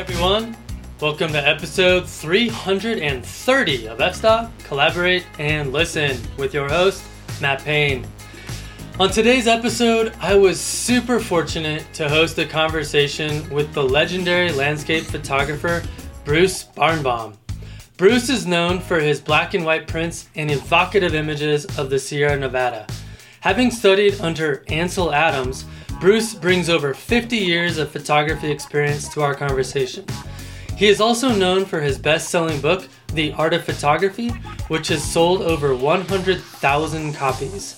everyone. Welcome to episode 330 of F-Stop Collaborate and Listen with your host, Matt Payne. On today's episode, I was super fortunate to host a conversation with the legendary landscape photographer, Bruce Barnbaum. Bruce is known for his black and white prints and evocative images of the Sierra Nevada. Having studied under Ansel Adams, Bruce brings over 50 years of photography experience to our conversation. He is also known for his best-selling book, The Art of Photography, which has sold over 100,000 copies.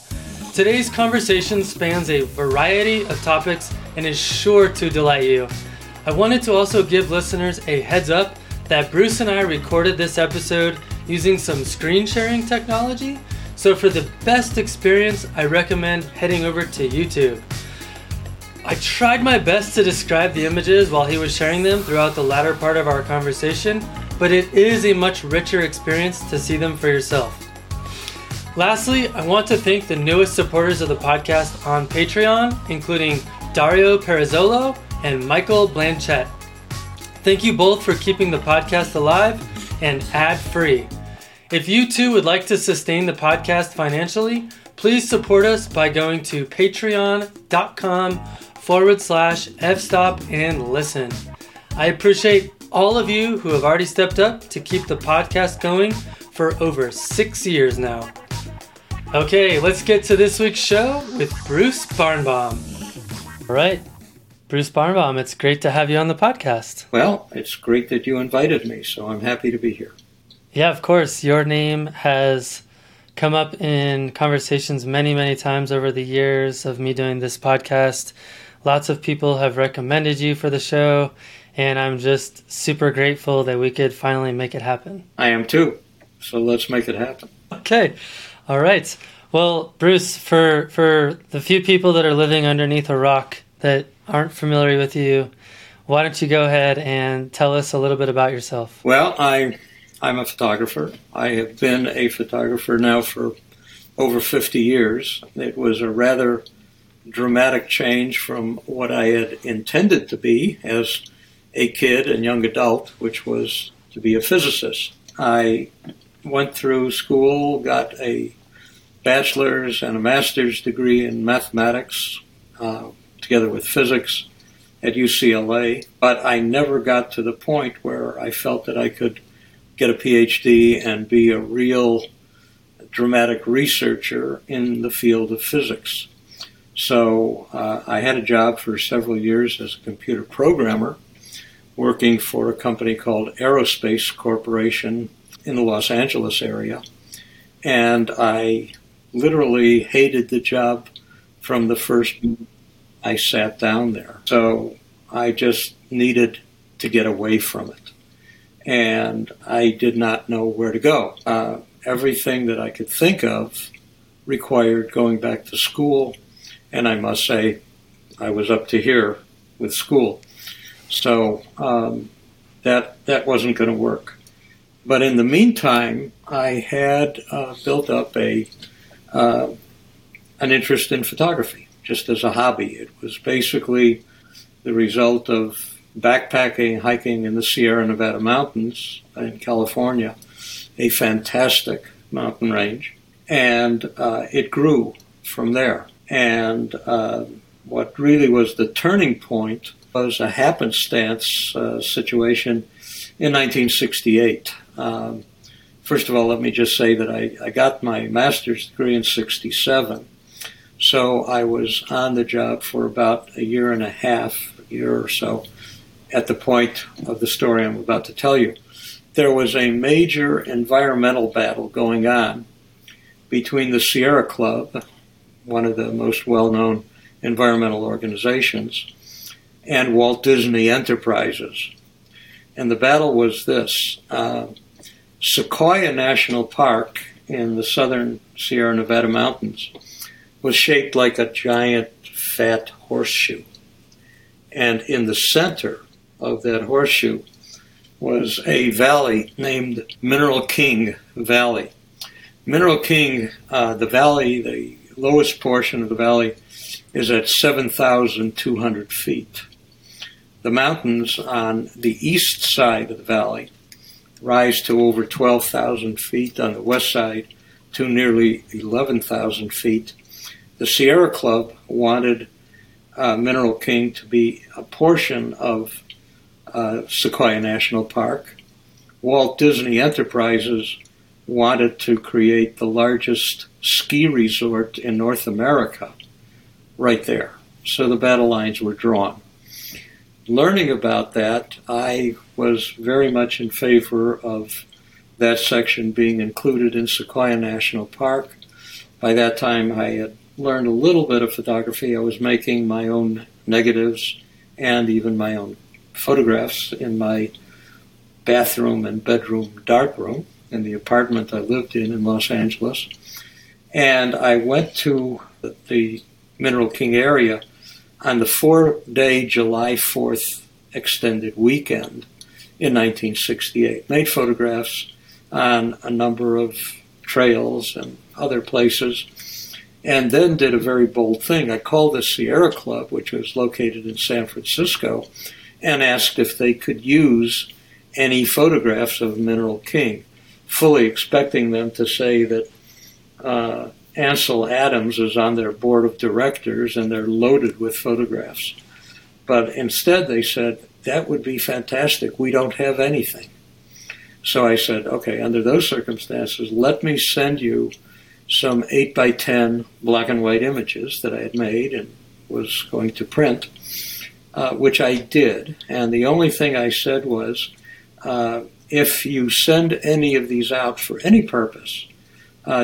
Today's conversation spans a variety of topics and is sure to delight you. I wanted to also give listeners a heads up that Bruce and I recorded this episode using some screen sharing technology, so for the best experience, I recommend heading over to YouTube. I tried my best to describe the images while he was sharing them throughout the latter part of our conversation, but it is a much richer experience to see them for yourself. Lastly, I want to thank the newest supporters of the podcast on Patreon, including Dario Perizzolo and Michael Blanchette. Thank you both for keeping the podcast alive and ad-free. If you too would like to sustain the podcast financially, please support us by going to patreon.com/fstopandlisten. I appreciate all of you who have already stepped up to keep the podcast going for over 6 years now. Okay, let's get to this week's show with Bruce Barnbaum. All right, Bruce Barnbaum, it's great to have you on the podcast. Well, it's great that you invited me, so I'm happy to be here. Yeah, of course. Your name has come up in conversations many, many times over the years of me doing this podcast. Lots of people have recommended you for the show, and I'm just super grateful that we could finally make it happen. I am too. So let's make it happen. Okay. All right. Well, Bruce, for the few people that are living underneath a rock that aren't familiar with you, why don't you go ahead and tell us a little bit about yourself? Well, I'm a photographer. I have been a photographer now for over 50 years. It was a rather dramatic change from what I had intended to be as a kid and young adult, which was to be a physicist. I went through school, got a bachelor's and a master's degree in mathematics, together with physics at UCLA, but I never got to the point where I felt that I could get a PhD and be a real dramatic researcher in the field of physics. So I had a job for several years as a computer programmer working for a company called Aerospace Corporation in the Los Angeles area. And I literally hated the job from the first I sat down there. So I just needed to get away from it. And I did not know where to go. Everything that I could think of required going back to school, and I must say I was up to here with school. So that wasn't going to work. But in the meantime, I had built up an interest in photography, just as a hobby. It was basically the result of backpacking, hiking in the Sierra Nevada mountains in California, a fantastic mountain range, and it grew from there. And what really was the turning point was a happenstance situation in 1968. First of all, let me just say that I got my master's degree in 67, so I was on the job for about a year or so. At the point of the story I'm about to tell you, there was a major environmental battle going on between the Sierra Club, one of the most well-known environmental organizations, and Walt Disney Enterprises. And the battle was this. Sequoia National Park in the southern Sierra Nevada mountains was shaped like a giant fat horseshoe. And in the center of that horseshoe was a valley named Mineral King Valley. Mineral King, the valley, the lowest portion of the valley, is at 7,200 feet. The mountains on the east side of the valley rise to over 12,000 feet, on the west side to nearly 11,000 feet. The Sierra Club wanted Mineral King to be a portion of Sequoia National Park. Walt Disney Enterprises wanted to create the largest ski resort in North America right there. So the battle lines were drawn. Learning about that, I was very much in favor of that section being included in Sequoia National Park. By that time, I had learned a little bit of photography. I was making my own negatives and even my own photographs in my bathroom and bedroom darkroom in the apartment I lived in Los Angeles. And I went to the Mineral King area on the 4-day July 4th extended weekend in 1968. Made photographs on a number of trails and other places, and then did a very bold thing. I called the Sierra Club, which was located in San Francisco, and asked if they could use any photographs of Mineral King, fully expecting them to say that Ansel Adams is on their board of directors and they're loaded with photographs. But instead they said, that would be fantastic. We don't have anything. So I said, okay, under those circumstances, let me send you some 8x10 black and white images that I had made and was going to print, which I did. And the only thing I said was, if you send any of these out for any purpose,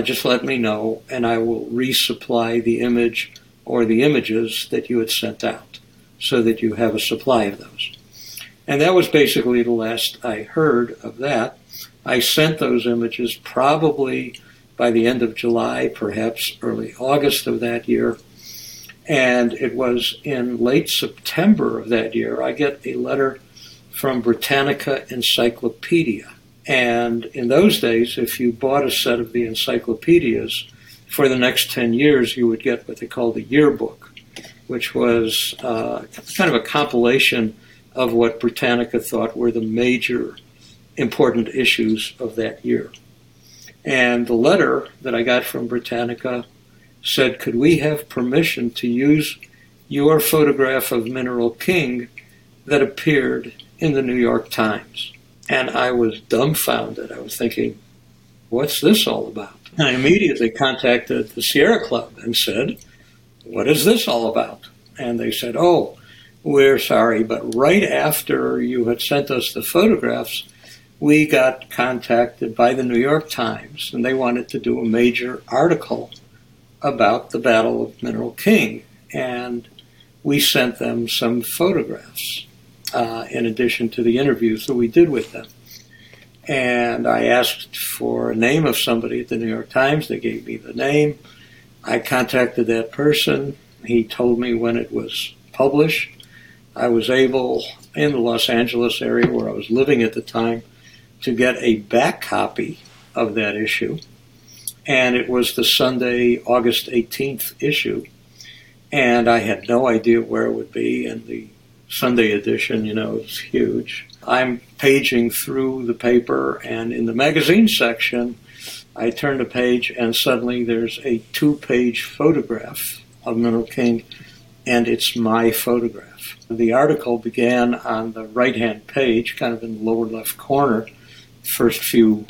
just let me know, and I will resupply the image or the images that you had sent out so that you have a supply of those. And that was basically the last I heard of that. I sent those images probably by the end of July, perhaps early August of that year. And it was in late September of that year, I get a letter from Britannica Encyclopedia. And in those days, if you bought a set of the encyclopedias, for the next 10 years, you would get what they called a yearbook, which was kind of a compilation of what Britannica thought were the major important issues of that year. And the letter that I got from Britannica said, could we have permission to use your photograph of Mineral King that appeared in the New York Times? And I was dumbfounded. I was thinking, what's this all about? And I immediately contacted the Sierra Club and said, what is this all about? And they said, oh, we're sorry, but right after you had sent us the photographs, we got contacted by the New York Times, and they wanted to do a major article about the Battle of Mineral King. And we sent them some photographs, in addition to the interviews that we did with them. And I asked for a name of somebody at the New York Times. They gave me the name. I contacted that person. He told me when it was published. I was able, in the Los Angeles area where I was living at the time, to get a back copy of that issue. And it was the Sunday, August 18th issue. And I had no idea where it would be, and the Sunday edition, you know, is huge. I'm paging through the paper, and in the magazine section, I turn the page, and suddenly there's a 2-page photograph of Mineral King, and it's my photograph. The article began on the right-hand page, kind of in the lower left corner, first few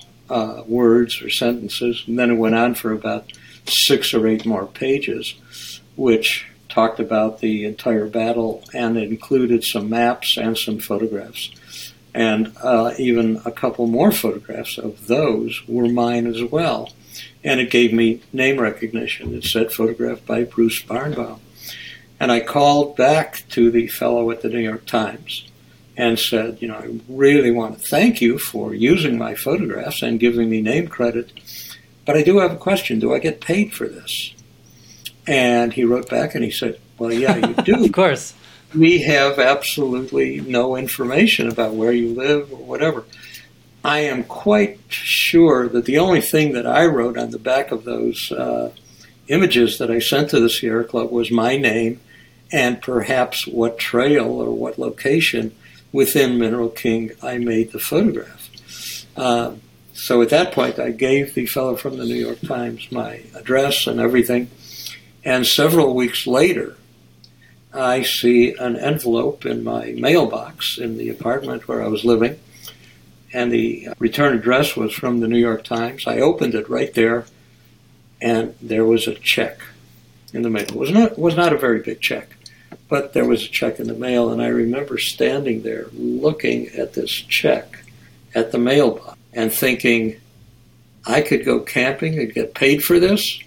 words or sentences, and then it went on for about 6 or 8 more pages, which talked about the entire battle and included some maps and some photographs. And even a couple more photographs of those were mine as well. And it gave me name recognition. It said photographed by Bruce Barnbaum. And I called back to the fellow at the New York Times and said, you know, I really want to thank you for using my photographs and giving me name credit, but I do have a question. Do I get paid for this? And he wrote back and he said, well, yeah, you do. Of course. We have absolutely no information about where you live or whatever. I am quite sure that the only thing that I wrote on the back of those images that I sent to the Sierra Club was my name and perhaps what trail or what location within Mineral King I made the photograph. So at that point, I gave the fellow from the New York Times my address and everything. And several weeks later, I see an envelope in my mailbox in the apartment where I was living. And the return address was from the New York Times. I opened it right there, and there was a check in the mail. It was not a very big check, but there was a check in the mail, and I remember standing there looking at this check at the mailbox and thinking, I could go camping and get paid for this?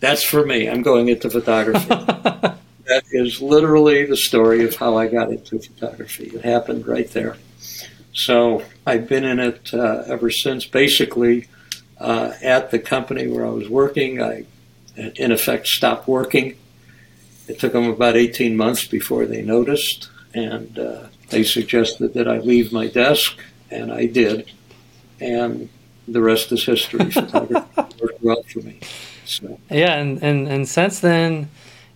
That's for me. I'm going into photography. That is literally the story of how I got into photography. It happened right there. So I've been in it ever since. Basically, at the company where I was working, I, in effect, stopped working. It took them about 18 months before they noticed, and they suggested that I leave my desk, and I did. And the rest is history. Photography worked well for me. So. Yeah, and since then,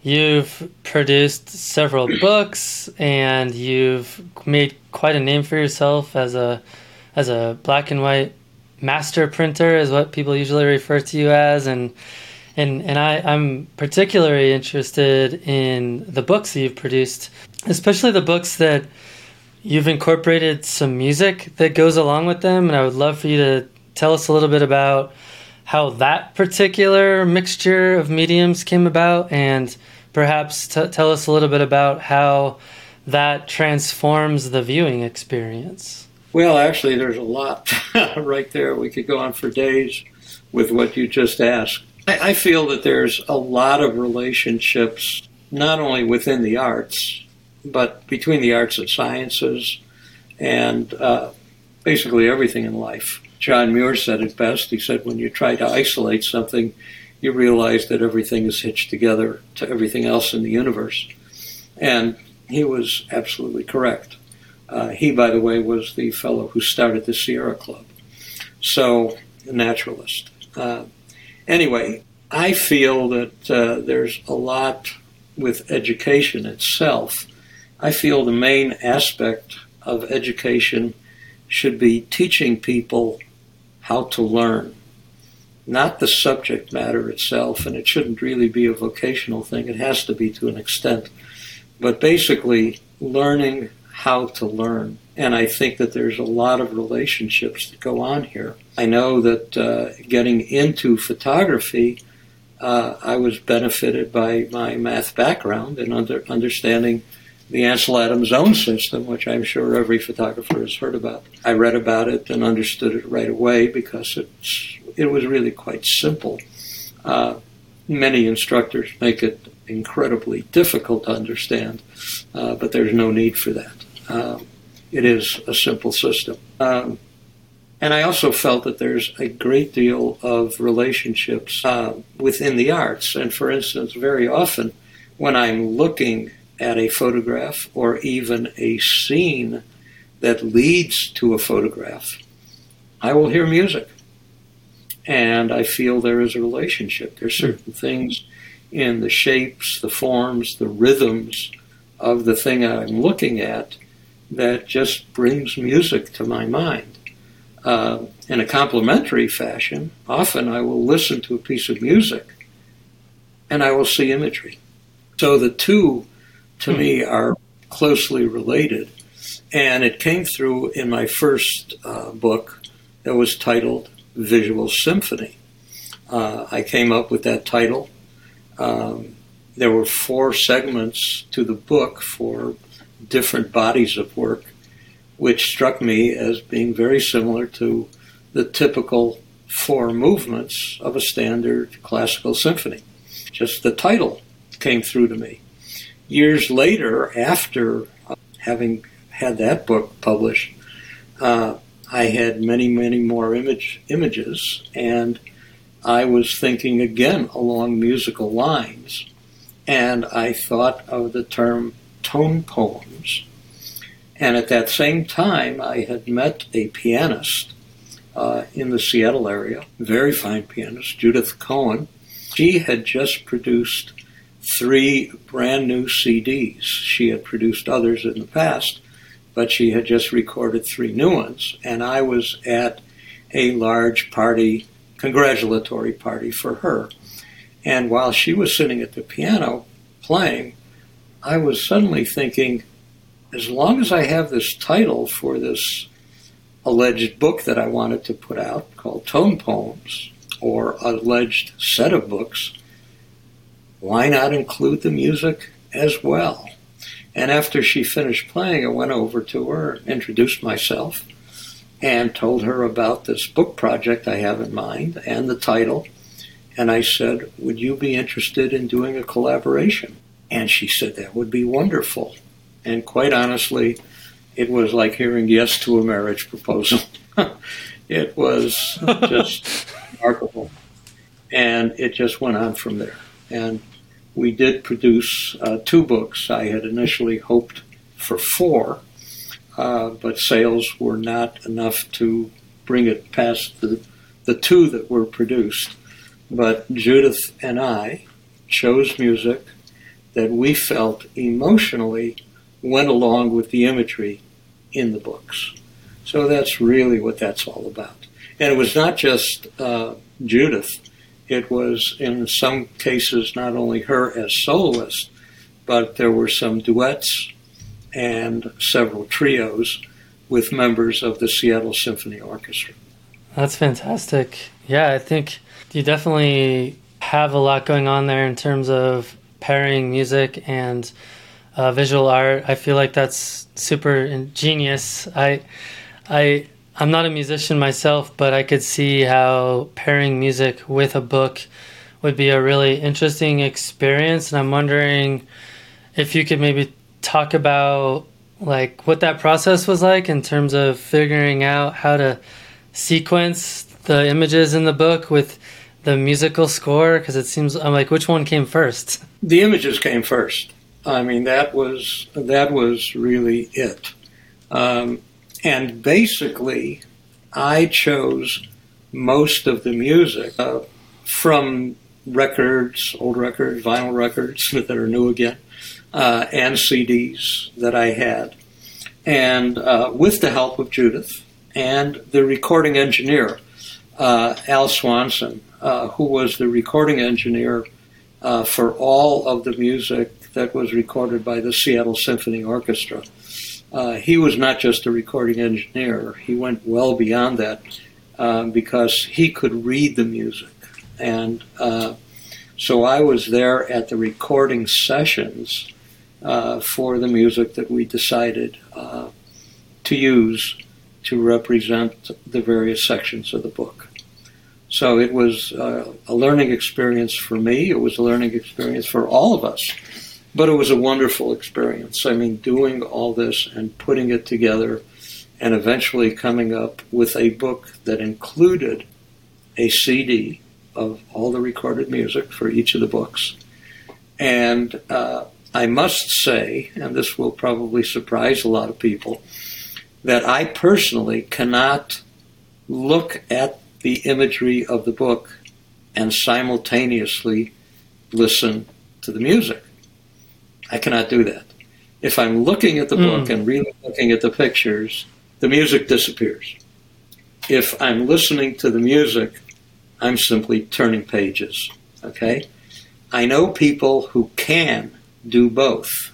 you've produced several books, and you've made quite a name for yourself as a black and white master printer, is what people usually refer to you as. And I'm particularly interested in the books that you've produced, especially the books that you've incorporated some music that goes along with them. And I would love for you to tell us a little bit about how that particular mixture of mediums came about, and perhaps tell us a little bit about how that transforms the viewing experience. Well, actually, there's a lot right there. We could go on for days with what you just asked. I feel that there's a lot of relationships, not only within the arts, but between the arts and sciences and basically everything in life. John Muir said it best. He said, when you try to isolate something, you realize that everything is hitched together to everything else in the universe. And he was absolutely correct. He, by the way, was the fellow who started the Sierra Club. So, a naturalist. Anyway, I feel that there's a lot with education itself. I feel the main aspect of education should be teaching people how to learn, not the subject matter itself, and it shouldn't really be a vocational thing. It has to be to an extent, but basically learning how to learn. And I think that there's a lot of relationships that go on here. I know that getting into photography, I was benefited by my math background and understanding the Ansel Adams zone system, which I'm sure every photographer has heard about. I read about it and understood it right away because it was really quite simple. Many instructors make it incredibly difficult to understand, but there's no need for that. It is a simple system. And I also felt that there's a great deal of relationships within the arts. And for instance, very often when I'm looking at a photograph or even a scene that leads to a photograph, I will hear music. And I feel there is a relationship. There's certain things in the shapes, the forms, the rhythms of the thing I'm looking at that just brings music to my mind. In a complementary fashion, often I will listen to a piece of music and I will see imagery. So the two, to me, are closely related. And it came through in my first book that was titled Visual Symphony. I came up with that title. There were 4 segments to the book for different bodies of work, which struck me as being very similar to the typical 4 movements of a standard classical symphony. Just the title came through to me. Years later, after having had that book published, I had many, many more images, and I was thinking again along musical lines, and I thought of the term tone poems. And at that same time, I had met a pianist in the Seattle area, very fine pianist, Judith Cohen. She had just produced 3 brand new CDs. She had produced others in the past, but she had just recorded 3 new ones. And I was at a large party, congratulatory party for her. And while she was sitting at the piano playing, I was suddenly thinking, as long as I have this title for this alleged book that I wanted to put out called Tone Poems, or alleged set of books, why not include the music as well? And after she finished playing, I went over to her, introduced myself, and told her about this book project I have in mind and the title. And I said, would you be interested in doing a collaboration? And she said, that would be wonderful. And quite honestly, it was like hearing yes to a marriage proposal. It was just remarkable. And it just went on from there. And we did produce 2 books. I had initially hoped for 4, but sales were not enough to bring it past the 2 that were produced. But Judith and I chose music that we felt emotionally went along with the imagery in the books. So that's really what that's all about. And it was not just Judith. It was, in some cases, not only her as soloist, but there were some duets and several trios with members of the Seattle Symphony Orchestra. That's fantastic. Yeah, I think you definitely have a lot going on there in terms of pairing music and visual art. I feel like that's super ingenious. I'm not a musician myself, but I could see how pairing music with a book would be a really interesting experience. And I'm wondering if you could maybe talk about like what that process was like in terms of figuring out how to sequence the images in the book with the musical score, because it seems, I'm like, which one came first? The images came first. I mean, that was really it. And basically, I chose most of the music from records, old records, vinyl records that are new again, and CDs that I had. And with the help of Judith and the recording engineer, Al Swanson, who was the recording engineer for all of the music that was recorded by the Seattle Symphony Orchestra. He was not just a recording engineer. He went well beyond that because he could read the music. And so I was there at the recording sessions for the music that we decided to use to represent the various sections of the book. So it was a learning experience for me. It was a learning experience for all of us. But it was a wonderful experience. I mean, doing all this and putting it together and eventually coming up with a book that included a CD of all the recorded music for each of the books. And I must say, and this will probably surprise a lot of people, that I personally cannot look at the imagery of the book and simultaneously listen to the music. I cannot do that. If I'm looking at the book and really looking at the pictures, the music disappears. If I'm listening to the music, I'm simply turning pages, okay? I know people who can do both.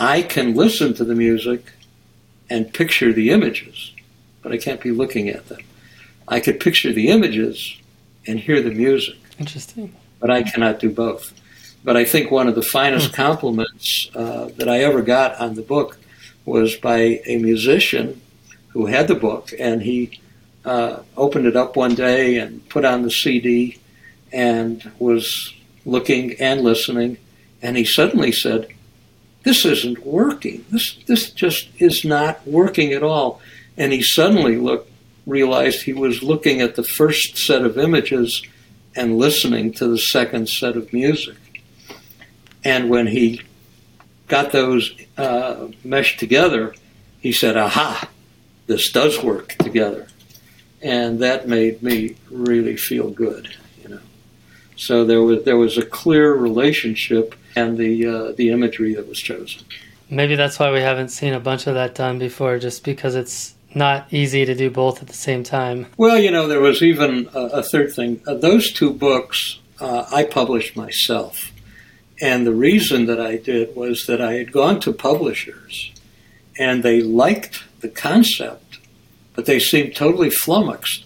I can listen to the music and picture the images, but I can't be looking at them. I could picture the images and hear the music. Interesting. But I cannot do both. But I think one of the finest compliments that I ever got on the book was by a musician who had the book, and he opened it up one day and put on the CD and was looking and listening, and he suddenly said, this isn't working. This just is not working at all. And he suddenly realized he was looking at the first set of images and listening to the second set of music. And when he got those meshed together, he said, aha, this does work together. And that made me really feel good, you know. So there was a clear relationship and the imagery that was chosen. Maybe that's why we haven't seen a bunch of that done before, just because it's not easy to do both at the same time. Well, you know, there was even a third thing. Those two books I published myself. And the reason that I did was that I had gone to publishers, and they liked the concept, but they seemed totally flummoxed.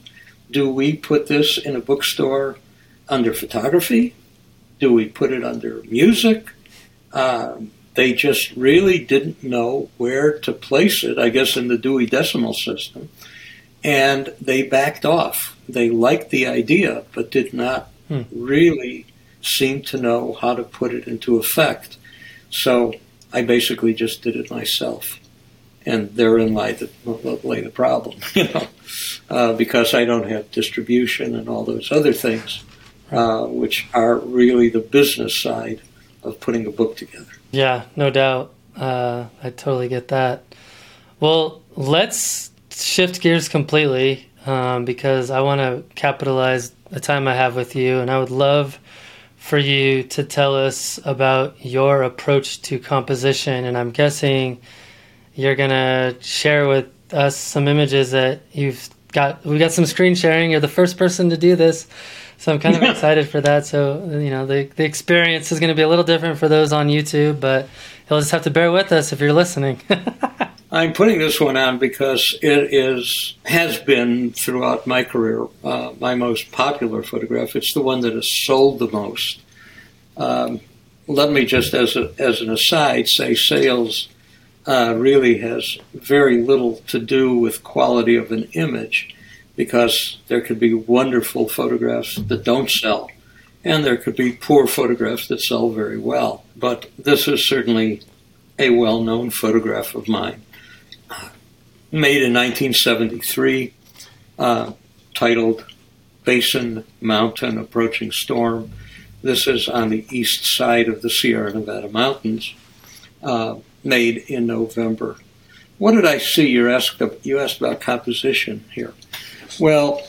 Do we put this in a bookstore under photography? Do we put it under music? They just really didn't know where to place it, I guess, in the Dewey Decimal System. And they backed off. They liked the idea, but did not really seem to know how to put it into effect. So I basically just did it myself. And therein lay the problem, you know, because I don't have distribution and all those other things, which are really the business side of putting a book together. Yeah, no doubt. I totally get that. Well, let's shift gears completely because I want to capitalize the time I have with you, and I would love for you to tell us about your approach to composition. And I'm guessing you're going to share with us some images that you've got. We've got some screen sharing. You're the first person to do this, so I'm kind of excited for that. So, you know, the experience is going to be a little different for those on YouTube, but you'll just have to bear with us if you're listening. I'm putting this one on because it has been throughout my career my most popular photograph. It's the one that has sold the most. Let me just, as an aside, say sales really has very little to do with quality of an image, because there could be wonderful photographs that don't sell, and there could be poor photographs that sell very well. But this is certainly a well-known photograph of mine, made in 1973, titled Basin Mountain Approaching Storm. This is on the east side of the Sierra Nevada mountains, made in November. What did I see? You asked about composition here. Well,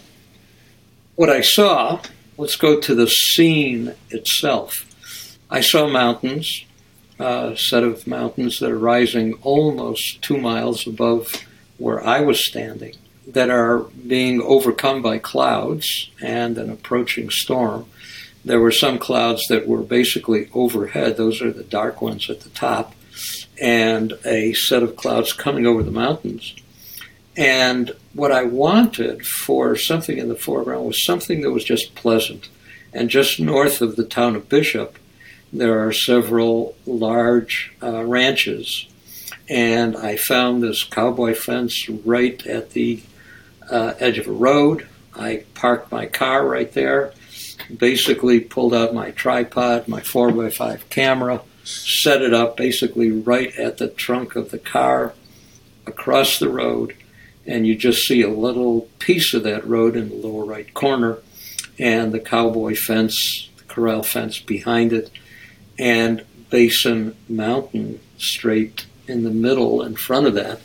what I saw, let's go to the scene itself. I saw mountains, a set of mountains that are rising almost 2 miles above where I was standing, that are being overcome by clouds and an approaching storm. There were some clouds that were basically overhead. Those are the dark ones at the top, and a set of clouds coming over the mountains. And what I wanted for something in the foreground was something that was just pleasant. And just north of the town of Bishop, there are several large ranches, and I found this cowboy fence right at the edge of a road. I parked my car right there, basically pulled out my tripod, my 4x5 camera, set it up basically right at the trunk of the car across the road, and you just see a little piece of that road in the lower right corner, and the cowboy fence, the corral fence behind it, and Basin Mountain straight in the middle in front of that.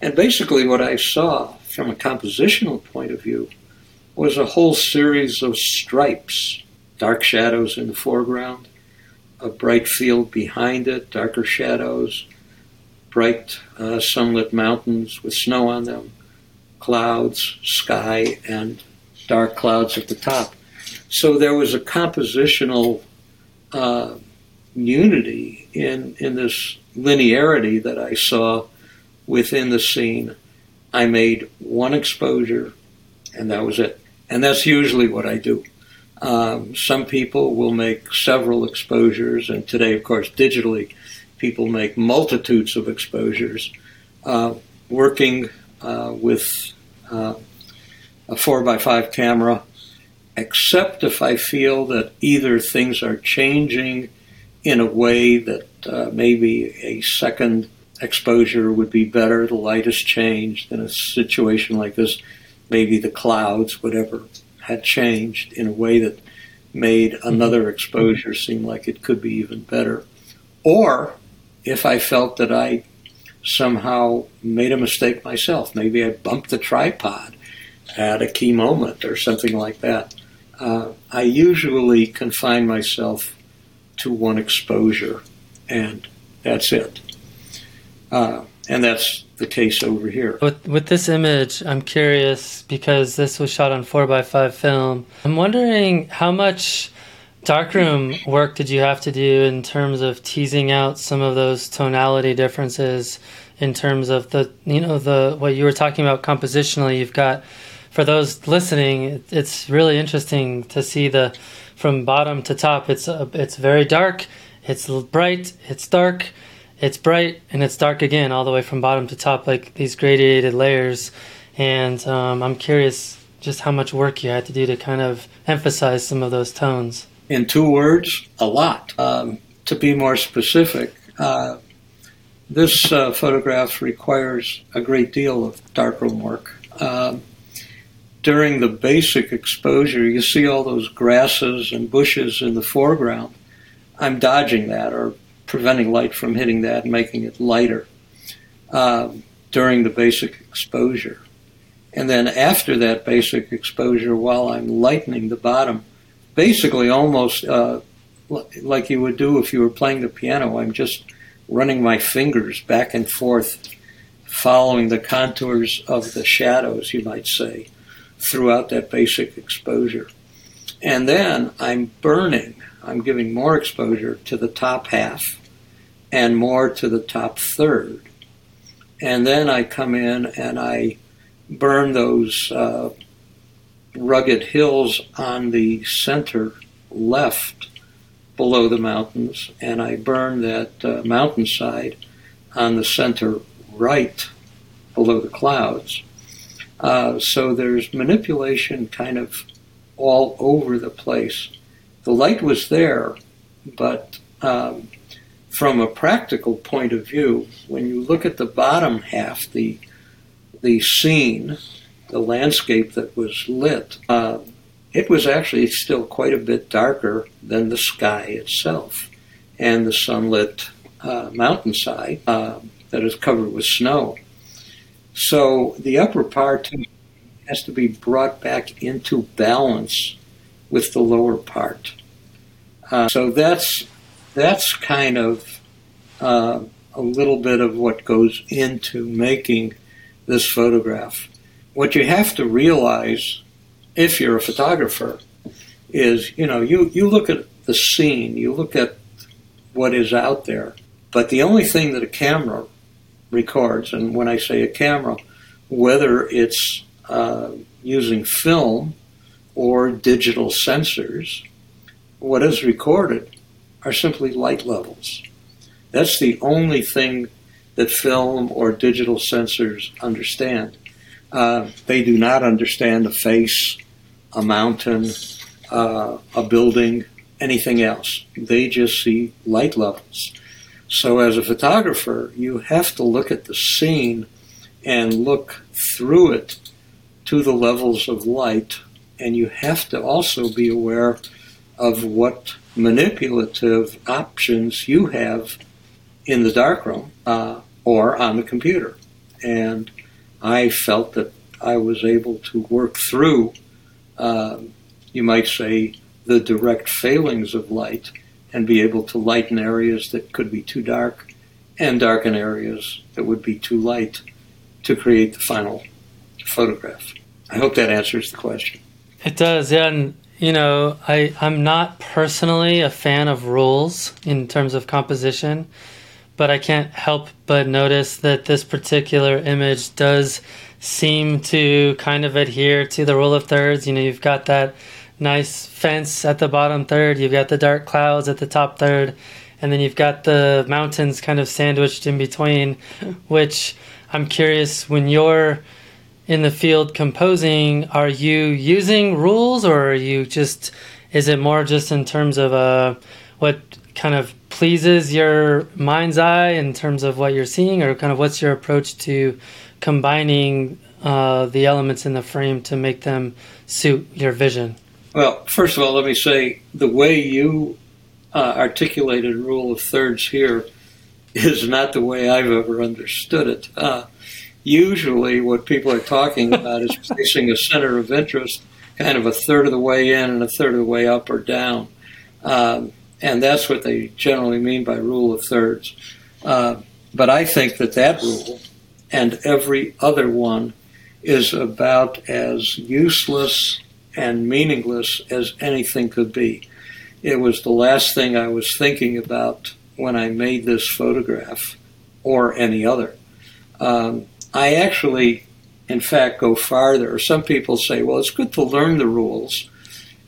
And basically what I saw from a compositional point of view was a whole series of stripes, dark shadows in the foreground, a bright field behind it, darker shadows, bright sunlit mountains with snow on them, clouds, sky, and dark clouds at the top. So there was a compositional unity in this linearity that I saw within the scene. I made one exposure, and that was it. And that's usually what I do. Some people will make several exposures, and today, of course, digitally, people make multitudes of exposures. Working with a 4x5 camera, except if I feel that either things are changing in a way that maybe a second exposure would be better, the light has changed in a situation like this, maybe the clouds, whatever, had changed in a way that made another exposure seem like it could be even better. Or if I felt that I somehow made a mistake myself, maybe I bumped the tripod at a key moment or something like that. I usually confine myself to one exposure, and that's it. And that's the case over here. With this image, I'm curious, because this was shot on 4x5 film, I'm wondering how much darkroom work did you have to do in terms of teasing out some of those tonality differences in terms of the, you know, the what you were talking about compositionally. You've got, for those listening, it's really interesting to see the, from bottom to top, it's very dark, it's bright, it's dark, it's bright, and it's dark again, all the way from bottom to top, like these gradated layers. And I'm curious just how much work you had to do to kind of emphasize some of those tones. In two words, a lot. To be more specific, this photograph requires a great deal of darkroom work. During the basic exposure, you see all those grasses and bushes in the foreground. I'm dodging that or preventing light from hitting that and making it lighter during the basic exposure. And then after that basic exposure, while I'm lightening the bottom, basically almost like you would do if you were playing the piano, I'm just running my fingers back and forth, following the contours of the shadows, you might say, throughout that basic exposure. And then I'm giving more exposure to the top half and more to the top third. And then I come in and I burn those rugged hills on the center left below the mountains, and I burn that mountainside on the center right below the clouds. So there's manipulation kind of all over the place. The light was there, but from a practical point of view, when you look at the bottom half, the scene, the landscape that was lit, it was actually still quite a bit darker than the sky itself and the sunlit mountainside that is covered with snow. So the upper part has to be brought back into balance with the lower part. So that's kind of a little bit of what goes into making this photograph. What you have to realize, if you're a photographer, is, you know, you look at the scene, you look at what is out there, but the only thing that a camera records, and when I say a camera, whether it's using film or digital sensors, what is recorded are simply light levels. That's the only thing that film or digital sensors understand. They do not understand a face, a mountain, a building, anything else. They just see light levels. So as a photographer, you have to look at the scene and look through it to the levels of light, and you have to also be aware of what manipulative options you have in the darkroom or on the computer. And I felt that I was able to work through, you might say, the direct failings of light and be able to lighten areas that could be too dark and darken areas that would be too light to create the final photograph. I hope that answers the question. It does, yeah. And, you know, I'm not personally a fan of rules in terms of composition, but I can't help but notice that this particular image does seem to kind of adhere to the rule of thirds. You know, you've got that nice fence at the bottom third, you've got the dark clouds at the top third, and then you've got the mountains kind of sandwiched in between, which I'm curious, when you're in the field composing, are you using rules, or are you just, is it more just in terms of what kind of pleases your mind's eye in terms of what you're seeing, or kind of what's your approach to combining the elements in the frame to make them suit your vision? Well, first of all, let me say the way you articulated rule of thirds here is not the way I've ever understood it. Usually what people are talking about is placing a center of interest kind of a third of the way in and a third of the way up or down. And that's what they generally mean by rule of thirds. But I think that that rule and every other one is about as useless and meaningless as anything could be. It was the last thing I was thinking about when I made this photograph or any other. I actually, in fact, go farther. Some people say, well, it's good to learn the rules,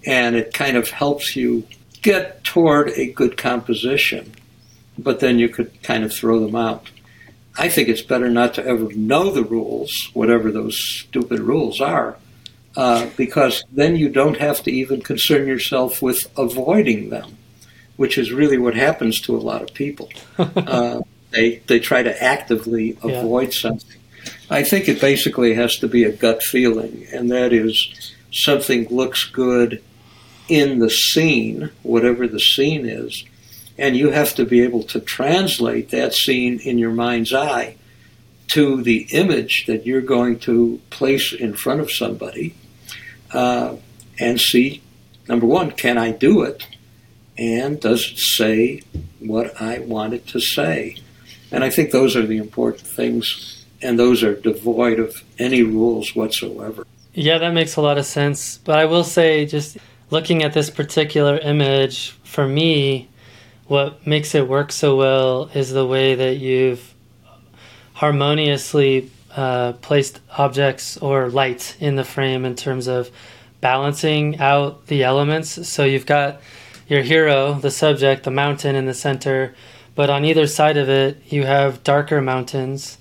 and it kind of helps you get toward a good composition, but then you could kind of throw them out. I think it's better not to ever know the rules, whatever those stupid rules are, because then you don't have to even concern yourself with avoiding them, which is really what happens to a lot of people. They try to actively avoid something. I think it basically has to be a gut feeling, and that is something looks good in the scene, whatever the scene is, and you have to be able to translate that scene in your mind's eye to the image that you're going to place in front of somebody and see, number one, can I do it? And does it say what I want it to say? And I think those are the important things, and those are devoid of any rules whatsoever. Yeah, that makes a lot of sense. But I will say, just looking at this particular image, for me, what makes it work so well is the way that you've harmoniously placed objects or light in the frame in terms of balancing out the elements. So you've got your hero, the subject, the mountain in the center, but on either side of it, you have darker mountains,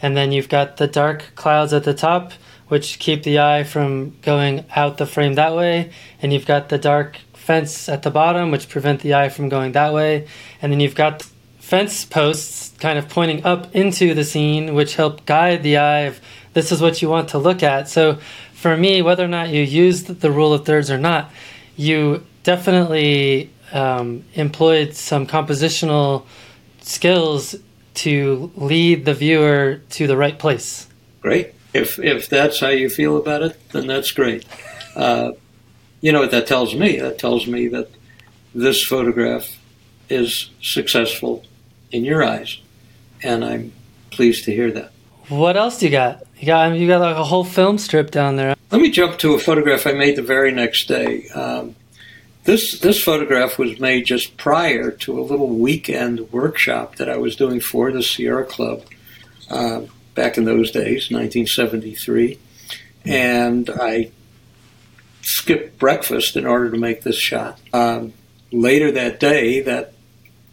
and then you've got the dark clouds at the top, which keep the eye from going out the frame that way, and you've got the dark fence at the bottom, which prevent the eye from going that way, and then you've got fence posts kind of pointing up into the scene, which help guide the eye of this is what you want to look at. So for me, whether or not you used the rule of thirds or not, you definitely employed some compositional skills to lead the viewer to the right place. Great. If that's how you feel about it, then that's great. You know what that tells me? That tells me that this photograph is successful in your eyes, and I'm pleased to hear that. What else do you got? You got like a whole film strip down there. Let me jump to a photograph I made the very next day. This photograph was made just prior to a little weekend workshop that I was doing for the Sierra Club back in those days, 1973. And I skipped breakfast in order to make this shot. Later that day, that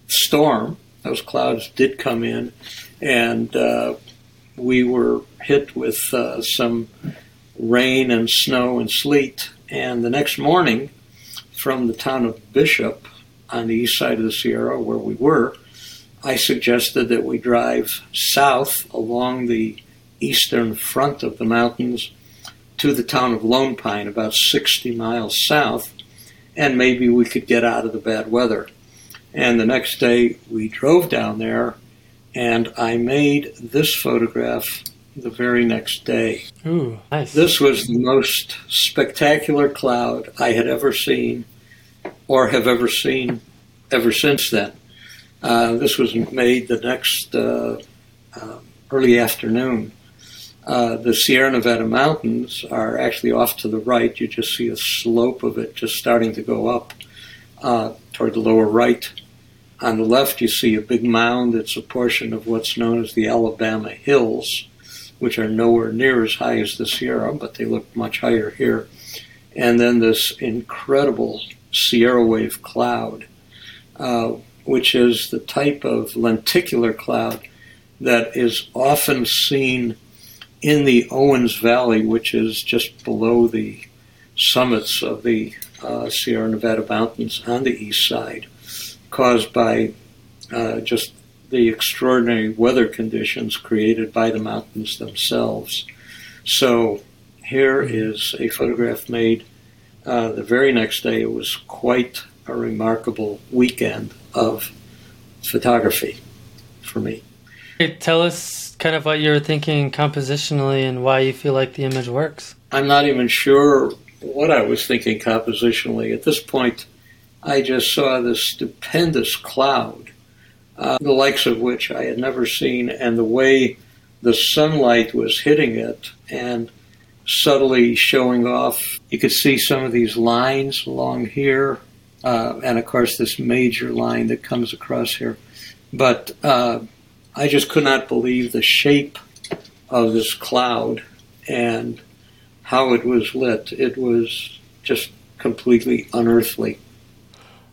storm, those clouds did come in, and we were hit with some rain and snow and sleet. And the next morning, from the town of Bishop on the east side of the Sierra where we were, I suggested that we drive south along the eastern front of the mountains to the town of Lone Pine, about 60 miles south, and maybe we could get out of the bad weather. And the next day we drove down there, and I made this photograph the very next day. Ooh, nice. This was the most spectacular cloud I had ever seen, or have ever seen ever since then. This was made the next early afternoon. The Sierra Nevada mountains are actually off to the right. You just see a slope of it just starting to go up toward the lower right. On the left, you see a big mound. It's a portion of what's known as the Alabama Hills, which are nowhere near as high as the Sierra, but they look much higher here. And then this incredible Sierra wave cloud, which is the type of lenticular cloud that is often seen in the Owens Valley, which is just below the summits of the Sierra Nevada mountains on the east side, caused by just the extraordinary weather conditions created by the mountains themselves. So here is a photograph made the very next day. It was quite a remarkable weekend of photography for me. Tell us kind of what you were thinking compositionally and why you feel like the image works. I'm not even sure what I was thinking compositionally. At this point, I just saw this stupendous cloud, the likes of which I had never seen, and the way the sunlight was hitting it and subtly showing off. You could see some of these lines along here, and of course this major line that comes across here. But I just could not believe the shape of this cloud and how it was lit. It was just completely unearthly.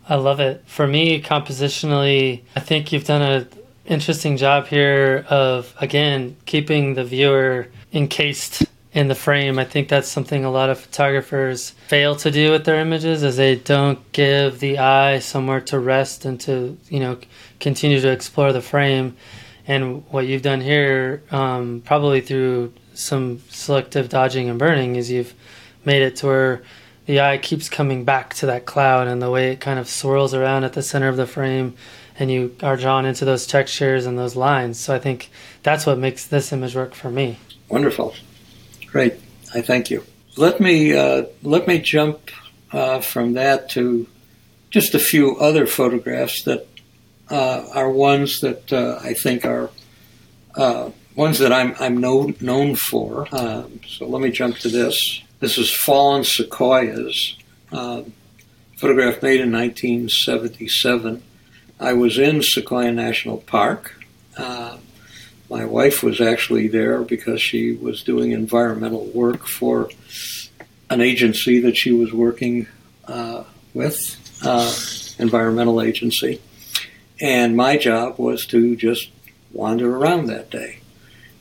I love it. For me, compositionally, I think you've done an interesting job here of, again, keeping the viewer encased in the frame. I think that's something a lot of photographers fail to do with their images, is they don't give the eye somewhere to rest and to, continue to explore the frame. And what you've done here, probably through some selective dodging and burning, is you've made it to where the eye keeps coming back to that cloud and the way it kind of swirls around at the center of the frame, and you are drawn into those textures and those lines. So I think that's what makes this image work for me. Wonderful. Great. I thank you. Let me jump from that to just a few other photographs that are ones that I think are ones that I'm known for. So let me jump to this. This is Fallen Sequoias, photograph made in 1977. I was in Sequoia National Park. My wife was actually there because she was doing environmental work for an agency that she was working with, environmental agency. And my job was to just wander around that day.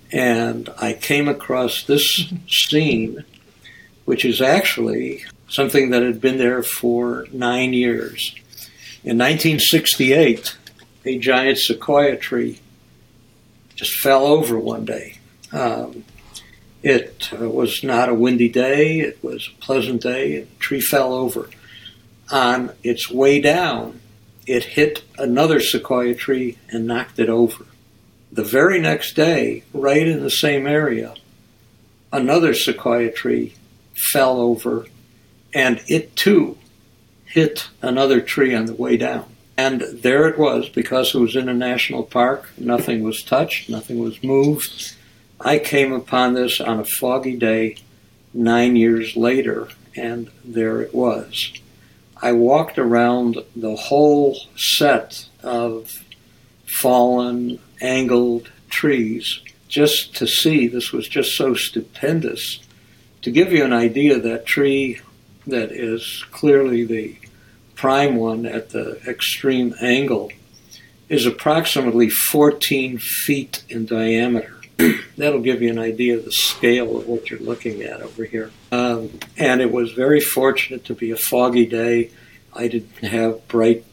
And I came across this scene, which is actually something that had been there for 9 years. In 1968, a giant sequoia tree just fell over one day. It was not a windy day. It was a pleasant day. The tree fell over. On its way down, it hit another sequoia tree and knocked it over. The very next day, right in the same area, another sequoia tree fell over, and it too hit another tree on the way down. And there it was, because it was in a national park, nothing was touched, nothing was moved. I came upon this on a foggy day 9 years later, and there it was. I walked around the whole set of fallen, angled trees just to see. This was just so stupendous. To give you an idea, that tree that is clearly the prime one at the extreme angle is approximately 14 feet in diameter. That'll give you an idea of the scale of what you're looking at over here. And it was very fortunate to be a foggy day. I didn't have bright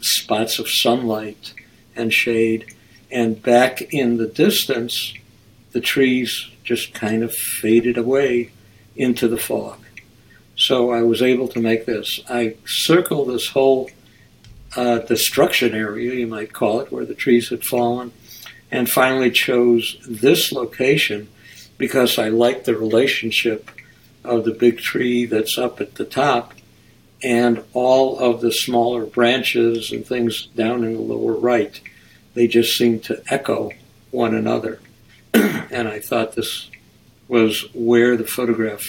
spots of sunlight and shade. And back in the distance, the trees just kind of faded away into the fog. So I was able to make this. I circled this whole destruction area, you might call it, where the trees had fallen, and finally chose this location because I liked the relationship of the big tree that's up at the top and all of the smaller branches and things down in the lower right. They just seemed to echo one another. And I thought this was where the photograph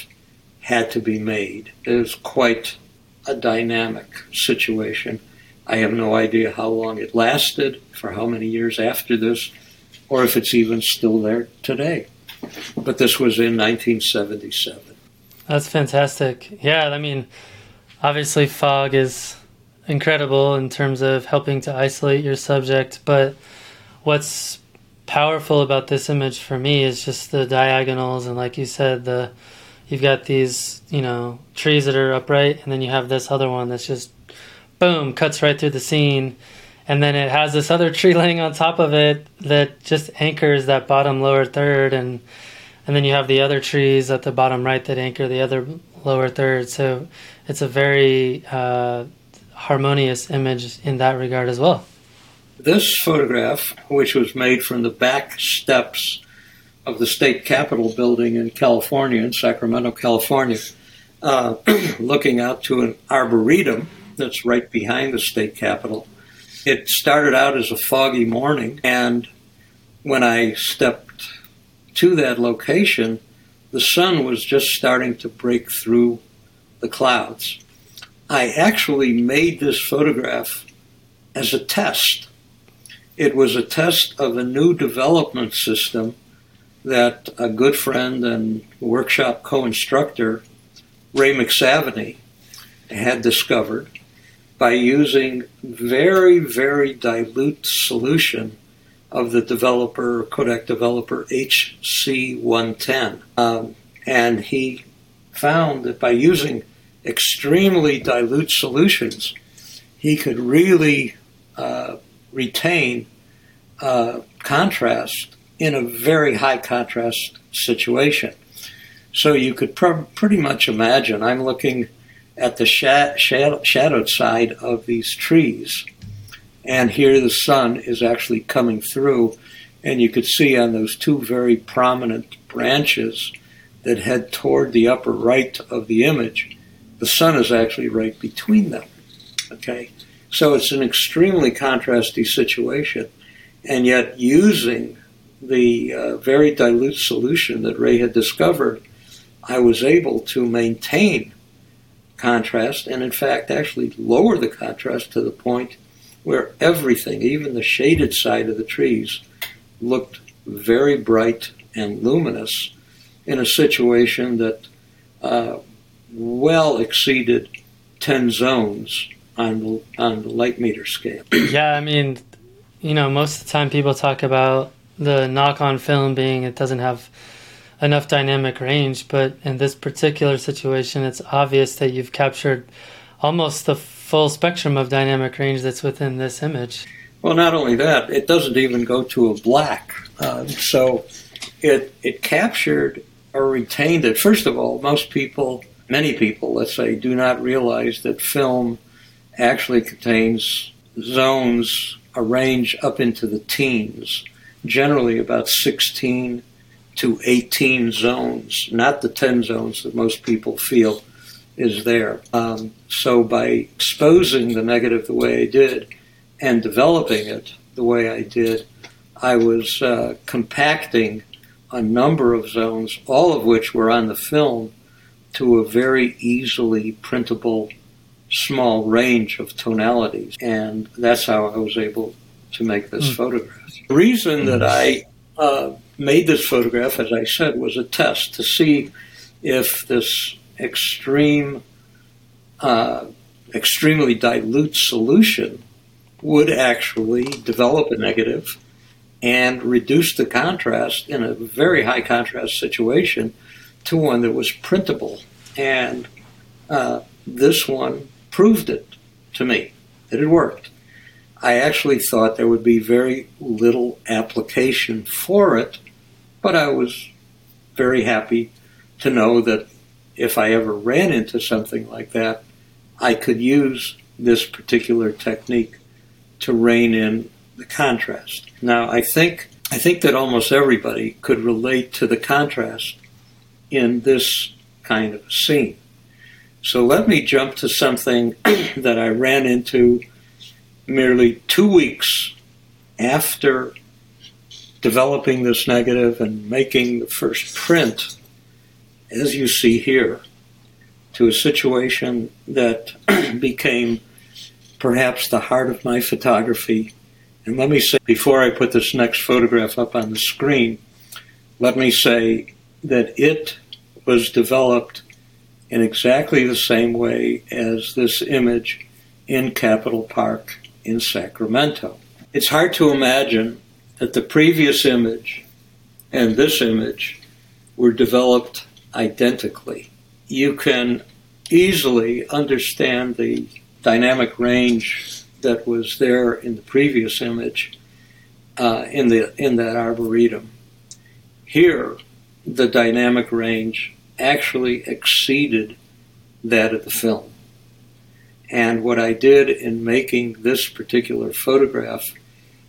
had to be made. It was quite a dynamic situation. I have no idea how long it lasted, for how many years after this, or if it's even still there today. But this was in 1977. That's fantastic. Yeah, I mean, obviously fog is incredible in terms of helping to isolate your subject, but what's powerful about this image for me is just the diagonals, and like you said, you've got these, trees that are upright, and then you have this other one that's just, boom, cuts right through the scene. And then it has this other tree laying on top of it that just anchors that bottom lower third. And then you have the other trees at the bottom right that anchor the other lower third. So it's a very harmonious image in that regard as well. This photograph, which was made from the back steps of the State Capitol building in California, in Sacramento, California, looking out to an arboretum that's right behind the state capitol. It started out as a foggy morning, and when I stepped to that location, the sun was just starting to break through the clouds. I actually made this photograph as a test. It was a test of a new development system that a good friend and workshop co-instructor, Ray McSavaney, had discovered by using very, very dilute solution of the developer, Kodak developer, HC110. And he found that by using extremely dilute solutions, he could really retain contrast in a very high contrast situation. So you could pretty much imagine, I'm looking at the shadowed side of these trees, and here the sun is actually coming through, and you could see on those two very prominent branches that head toward the upper right of the image, the sun is actually right between them, okay? So it's an extremely contrasty situation, and yet using the very dilute solution that Ray had discovered, I was able to maintain contrast and, in fact, actually lower the contrast to the point where everything, even the shaded side of the trees, looked very bright and luminous in a situation that well exceeded 10 zones on the light meter scale. Yeah, I mean, you know, most of the time people talk about the knock on film being it doesn't have enough dynamic range, but in this particular situation, it's obvious that you've captured almost the full spectrum of dynamic range that's within this image. Well, not only that, it doesn't even go to a black. So it captured or retained it. First of all, many people, let's say, do not realize that film actually contains zones, a range up into the teens, generally about 16 to 18 zones, not the 10 zones that most people feel is there. So by exposing the negative the way I did and developing it the way I did, I was compacting a number of zones, all of which were on the film, to a very easily printable small range of tonalities. And that's how I was able to make this photograph. The reason that I made this photograph, as I said, was a test to see if this extremely dilute solution would actually develop a negative and reduce the contrast in a very high contrast situation to one that was printable. And this one proved it to me, that it worked. I actually thought there would be very little application for it, but I was very happy to know that if I ever ran into something like that, I could use this particular technique to rein in the contrast. Now, I think that almost everybody could relate to the contrast in this kind of a scene. So let me jump to something that I ran into merely 2 weeks after developing this negative and making the first print, as you see here, to a situation that became perhaps the heart of my photography. And let me say, before I put this next photograph up on the screen, let me say that it was developed in exactly the same way as this image in Capitol Park in Sacramento. It's hard to imagine that the previous image and this image were developed identically. You can easily understand the dynamic range that was there in the previous image in that arboretum. Here, the dynamic range actually exceeded that of the film. And what I did in making this particular photograph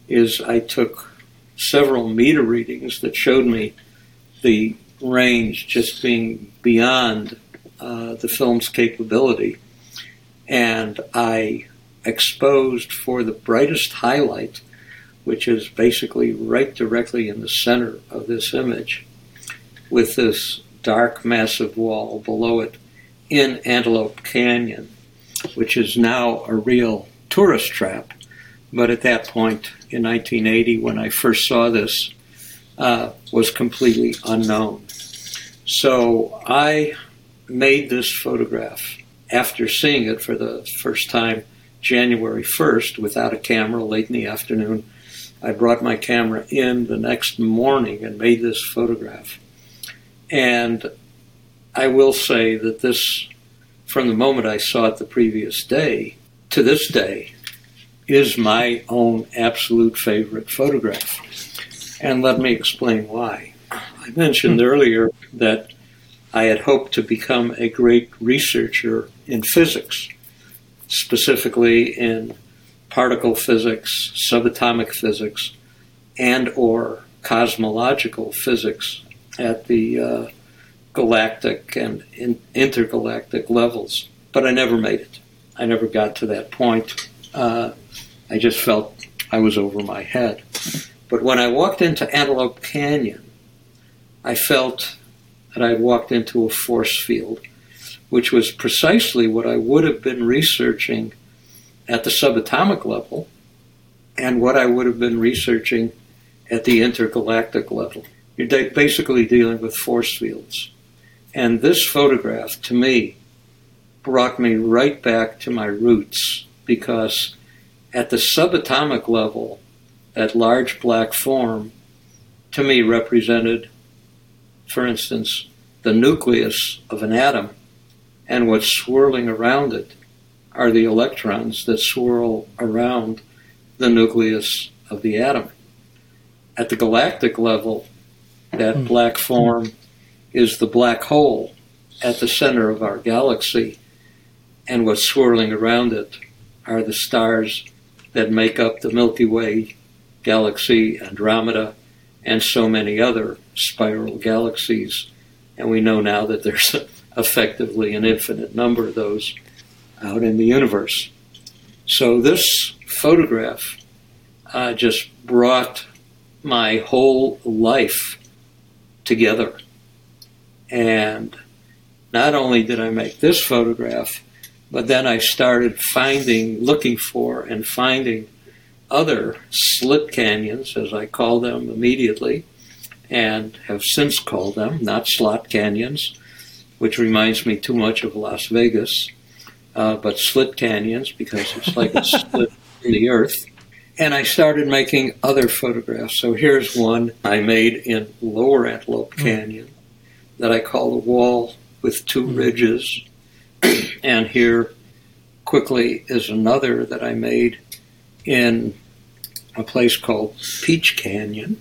is I took several meter readings that showed me the range just being beyond the film's capability, and I exposed for the brightest highlight, which is basically right directly in the center of this image, with this dark massive wall below it in Antelope Canyon, which is now a real tourist trap. But at that point in 1980, when I first saw this, was completely unknown. So I made this photograph after seeing it for the first time January 1st without a camera late in the afternoon. I brought my camera in the next morning and made this photograph. And I will say that this, from the moment I saw it the previous day to this day, is my own absolute favorite photograph. And let me explain why. I mentioned earlier that I had hoped to become a great researcher in physics, specifically in particle physics, subatomic physics, and or cosmological physics at the galactic and intergalactic levels. But I never made it. I never got to that point. I just felt I was over my head. But when I walked into Antelope Canyon, I felt that I walked into a force field, which was precisely what I would have been researching at the subatomic level and what I would have been researching at the intergalactic level. You're basically dealing with force fields. And this photograph, to me, brought me right back to my roots, because at the subatomic level, that large black form, to me, represented, for instance, the nucleus of an atom, and what's swirling around it are the electrons that swirl around the nucleus of the atom. At the galactic level, that black form is the black hole at the center of our galaxy, and what's swirling around it are the stars that make up the Milky Way galaxy, Andromeda, and so many other spiral galaxies. And we know now that there's effectively an infinite number of those out in the universe. So this photograph just brought my whole life together. And not only did I make this photograph, but then I started looking for and finding other slip canyons, as I call them immediately, and have since called them, not slot canyons, which reminds me too much of Las Vegas, but slit canyons, because it's like a slit in the earth. And I started making other photographs. So here's one I made in Lower Antelope Canyon that I call the wall with two ridges. And here quickly is another that I made in a place called Peach Canyon.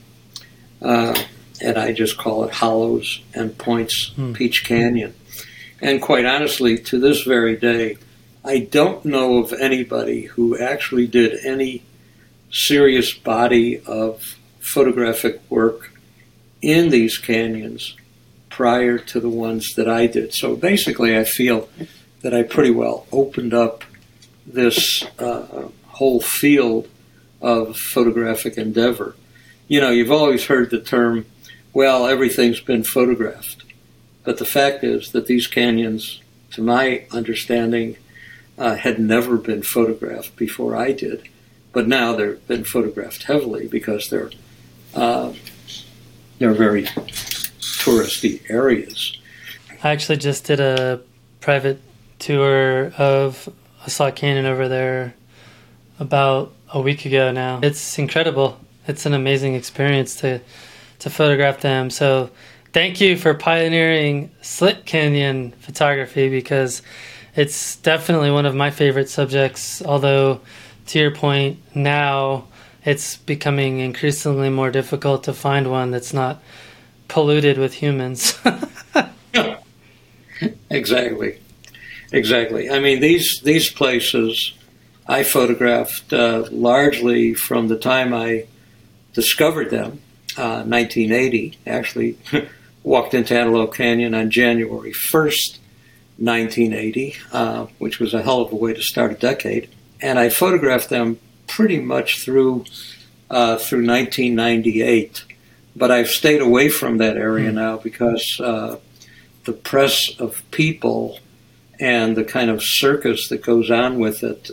And I just call it Hollows and Points Peach Canyon. And quite honestly, to this very day, I don't know of anybody who actually did any serious body of photographic work in these canyons prior to the ones that I did. So basically, I feel that I pretty well opened up this whole field of photographic endeavor. You know, you've always heard the term, well, everything's been photographed. But the fact is that these canyons, to my understanding, had never been photographed before I did. But now they've been photographed heavily because they're very touristy areas. I actually just did a private tour of a slot canyon over there about a week ago now. It's incredible. It's an amazing experience to photograph them. So thank you for pioneering slit canyon photography, because it's definitely one of my favorite subjects, although to your point, now it's becoming increasingly more difficult to find one that's not polluted with humans. Exactly. I mean, these places I photographed largely from the time I discovered them, 1980, actually walked into Antelope Canyon on January 1st, 1980, which was a hell of a way to start a decade. And I photographed them pretty much through 1998. But I've stayed away from that area now because the press of people and the kind of circus that goes on with it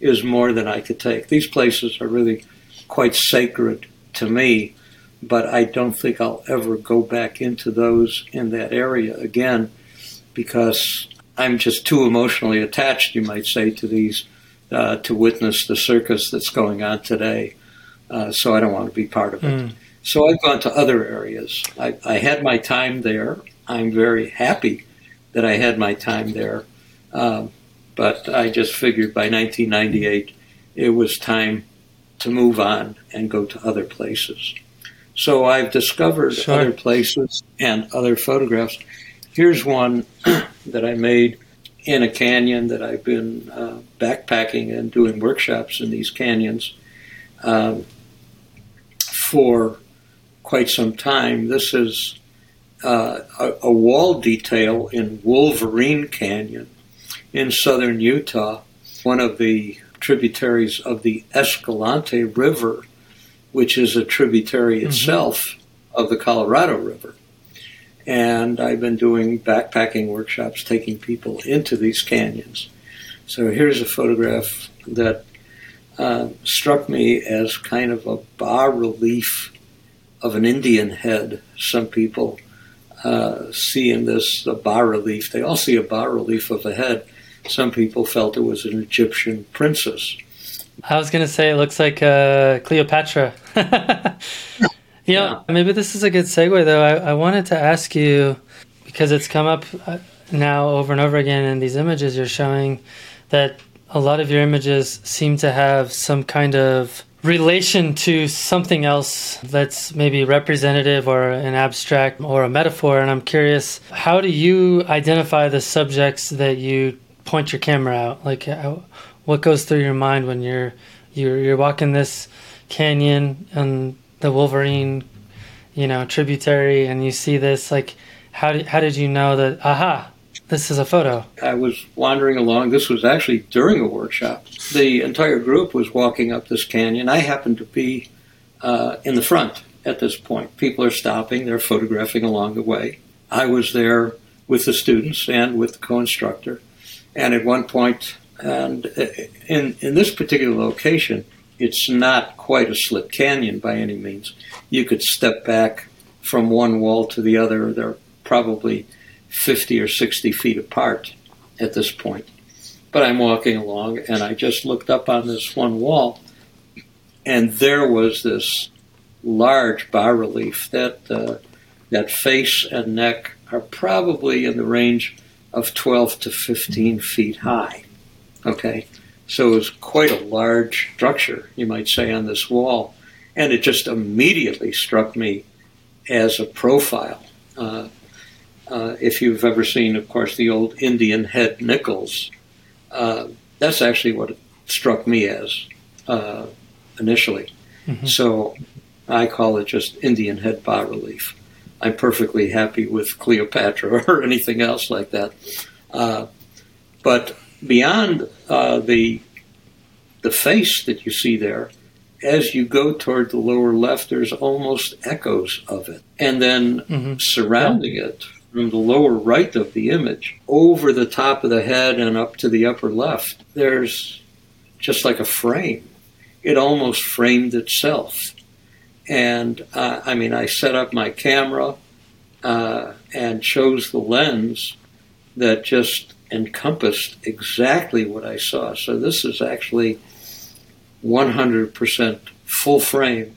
is more than I could take. These places are really quite sacred to me, but I don't think I'll ever go back into those in that area again because I'm just too emotionally attached, you might say, to these to witness the circus that's going on today. So I don't want to be part of it. So I've gone to other areas. I had my time there. I'm very happy that I had my time there. But I just figured by 1998, it was time to move on and go to other places. So I've discovered other places and other photographs. Here's one that I made in a canyon that I've been backpacking and doing workshops in these canyons for quite some time. This is a wall detail in Wolverine Canyon in southern Utah, one of the tributaries of the Escalante River, which is a tributary itself of the Colorado River. And I've been doing backpacking workshops, taking people into these canyons. So here's a photograph that struck me as kind of a bas-relief of an Indian head. Some people see in this a bas-relief. They all see a bas-relief of a head. Some people felt it was an Egyptian princess. I was going to say it looks like Cleopatra. You know, maybe this is a good segue, though. I wanted to ask you, because it's come up now over and over again in these images you're showing, that a lot of your images seem to have some kind of relation to something else that's maybe representative or an abstract or a metaphor. And I'm curious, how do you identify the subjects that you point your camera out? Like, what goes through your mind when you're walking this canyon and the Wolverine, you know, tributary, and you see this? Like, how did you know that, aha, this is a photo? I was wandering along. This was actually during a workshop. The entire group was walking up this canyon. I happened to be in the front at this point. People are stopping. They're photographing along the way. I was there with the students and with the co-instructor. And at one point, and in this particular location, it's not quite a slip canyon by any means. You could step back from one wall to the other. They're probably 50 or 60 feet apart at this point. But I'm walking along, and I just looked up on this one wall, and there was this large bas-relief. That face and neck are probably in the range of 12 to 15 feet high. Okay, so it was quite a large structure, you might say, on this wall. And it just immediately struck me as a profile. If you've ever seen, of course, the old Indian head nickels, that's actually what it struck me as initially. So I call it just Indian head bas-relief. I'm perfectly happy with Cleopatra or anything else like that. But beyond the face that you see there, as you go toward the lower left, there's almost echoes of it. And then surrounding it from the lower right of the image, over the top of the head and up to the upper left, there's just like a frame. It almost framed itself. And I mean, I set up my camera and chose the lens that just encompassed exactly what I saw. So this is actually 100% full frame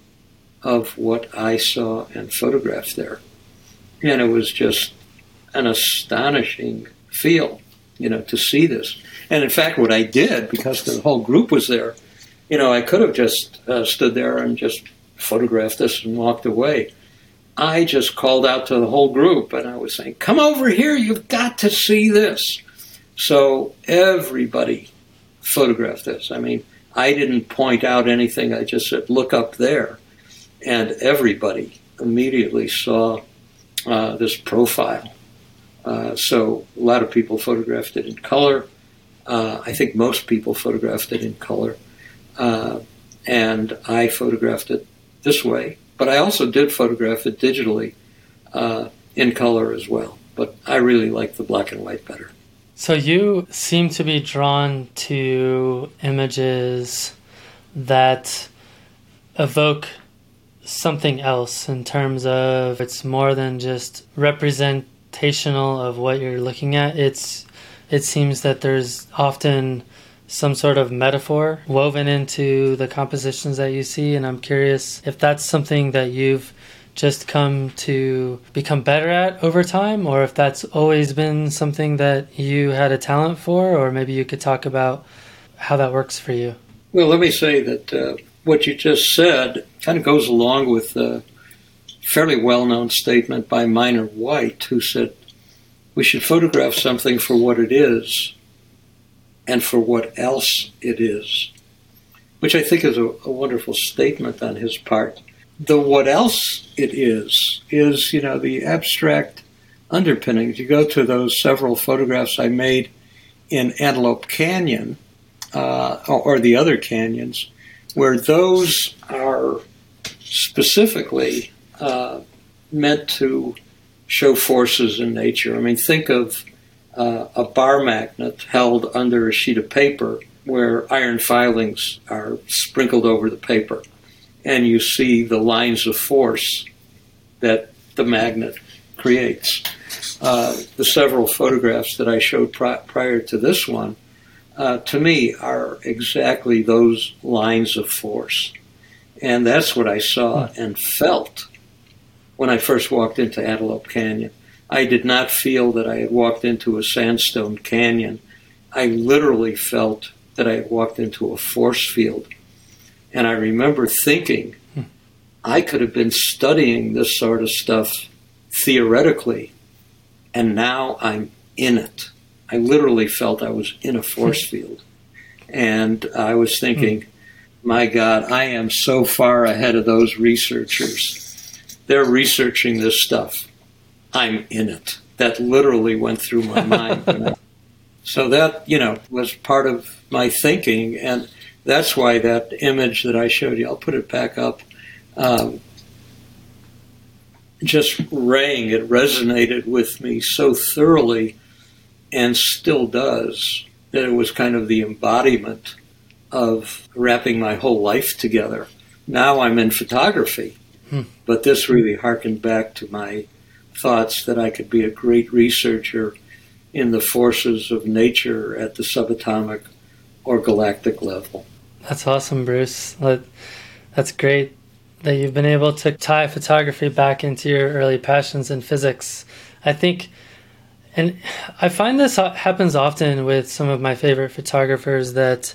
of what I saw and photographed there. And it was just an astonishing feel, you know, to see this. And in fact, what I did, because the whole group was there, you know, I could have just stood there and just photographed this and walked away. I just called out to the whole group, and I was saying, come over here, you've got to see this. So everybody photographed this. I mean, I didn't point out anything. I just said, look up there. And everybody immediately saw this profile So a lot of people photographed it in color. I think most people photographed it in color. And I photographed it this way. But I also did photograph it digitally in color as well. But I really like the black and white better. So you seem to be drawn to images that evoke something else in terms of it's more than just representational of what you're looking at. It seems that there's often some sort of metaphor woven into the compositions that you see, and I'm curious if that's something that you've just come to become better at over time, or if that's always been something that you had a talent for, or maybe you could talk about how that works for you. Well, let me say that what you just said kind of goes along with a fairly well-known statement by Minor White, who said, we should photograph something for what it is, and for what else it is, which I think is a wonderful statement on his part. The what else it is, you know, the abstract underpinnings. You go to those several photographs I made in Antelope Canyon, or the other canyons, where those are specifically meant to show forces in nature. I mean, think of a bar magnet held under a sheet of paper where iron filings are sprinkled over the paper. And you see the lines of force that the magnet creates. The several photographs that I showed prior to this one, to me, are exactly those lines of force. And that's what I saw and felt when I first walked into Antelope Canyon. I did not feel that I had walked into a sandstone canyon. I literally felt that I had walked into a force field. And I remember thinking, I could have been studying this sort of stuff theoretically, and now I'm in it. I literally felt I was in a force field. And I was thinking, my God, I am so far ahead of those researchers. They're researching this stuff. I'm in it. That literally went through my mind. So that, you know, was part of my thinking. And that's why that image that I showed you, I'll put it back up, just rang. It resonated with me so thoroughly and still does that it was kind of the embodiment of wrapping my whole life together. Now I'm in photography, but this really harkened back to my thoughts that I could be a great researcher in the forces of nature at the subatomic or galactic level. That's awesome, Bruce. That's great that you've been able to tie photography back into your early passions in physics. I think, and I find this happens often with some of my favorite photographers, that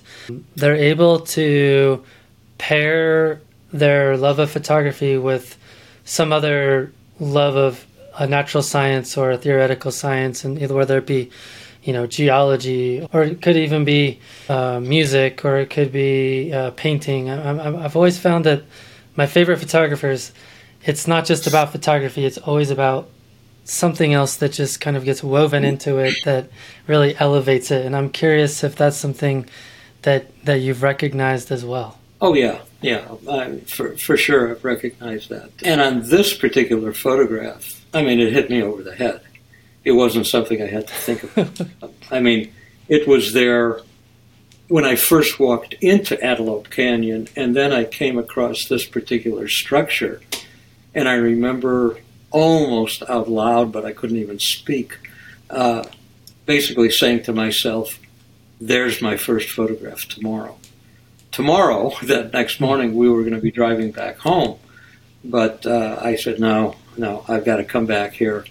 they're able to pair their love of photography with some other love of a natural science or a theoretical science, and either whether it be, you know, geology, or it could even be music, or it could be painting. I've always found that my favorite photographers, it's not just about photography, it's always about something else that just kind of gets woven into it that really elevates it. And I'm curious if that's something that you've recognized as well. Oh, yeah, for sure I've recognized that. And on this particular photograph, I mean, it hit me over the head. It wasn't something I had to think about. I mean, it was there when I first walked into Antelope Canyon, and then I came across this particular structure. And I remember almost out loud, but I couldn't even speak, basically saying to myself, there's my first photograph tomorrow. Tomorrow, that next morning, we were going to be driving back home. But I said, no, I've got to come back here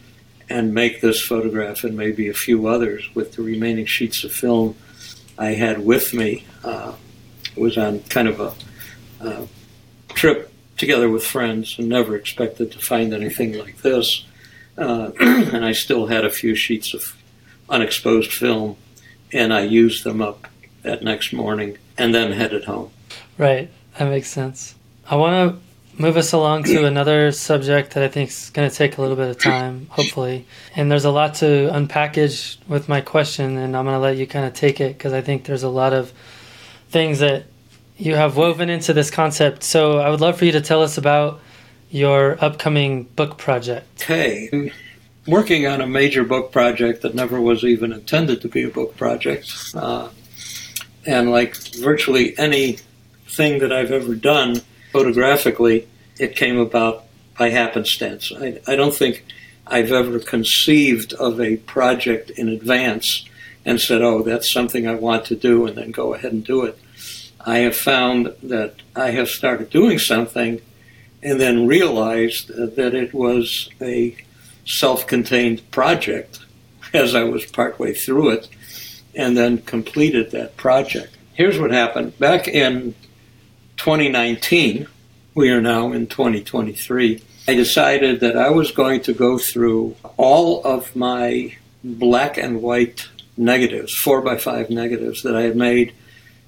and make this photograph and maybe a few others with the remaining sheets of film I had with me. It was on kind of a trip together with friends, and never expected to find anything like this. And I still had a few sheets of unexposed film, and I used them up that next morning and then headed home. Right, that makes sense. I want to move us along to another subject that I think is going to take a little bit of time, hopefully. And there's a lot to unpackage with my question, and I'm going to let you kind of take it because I think there's a lot of things that you have woven into this concept. So I would love for you to tell us about your upcoming book project. Hey, working on a major book project that never was even intended to be a book project. And like virtually any thing that I've ever done photographically, it came about by happenstance. I don't think I've ever conceived of a project in advance and said, oh, that's something I want to do, and then go ahead and do it. I have found that I have started doing something and then realized that it was a self-contained project as I was partway through it, and then completed that project. Here's what happened. Back in 2019, we are now in 2023, I decided that I was going to go through all of my black and white negatives, 4x5 negatives that I had made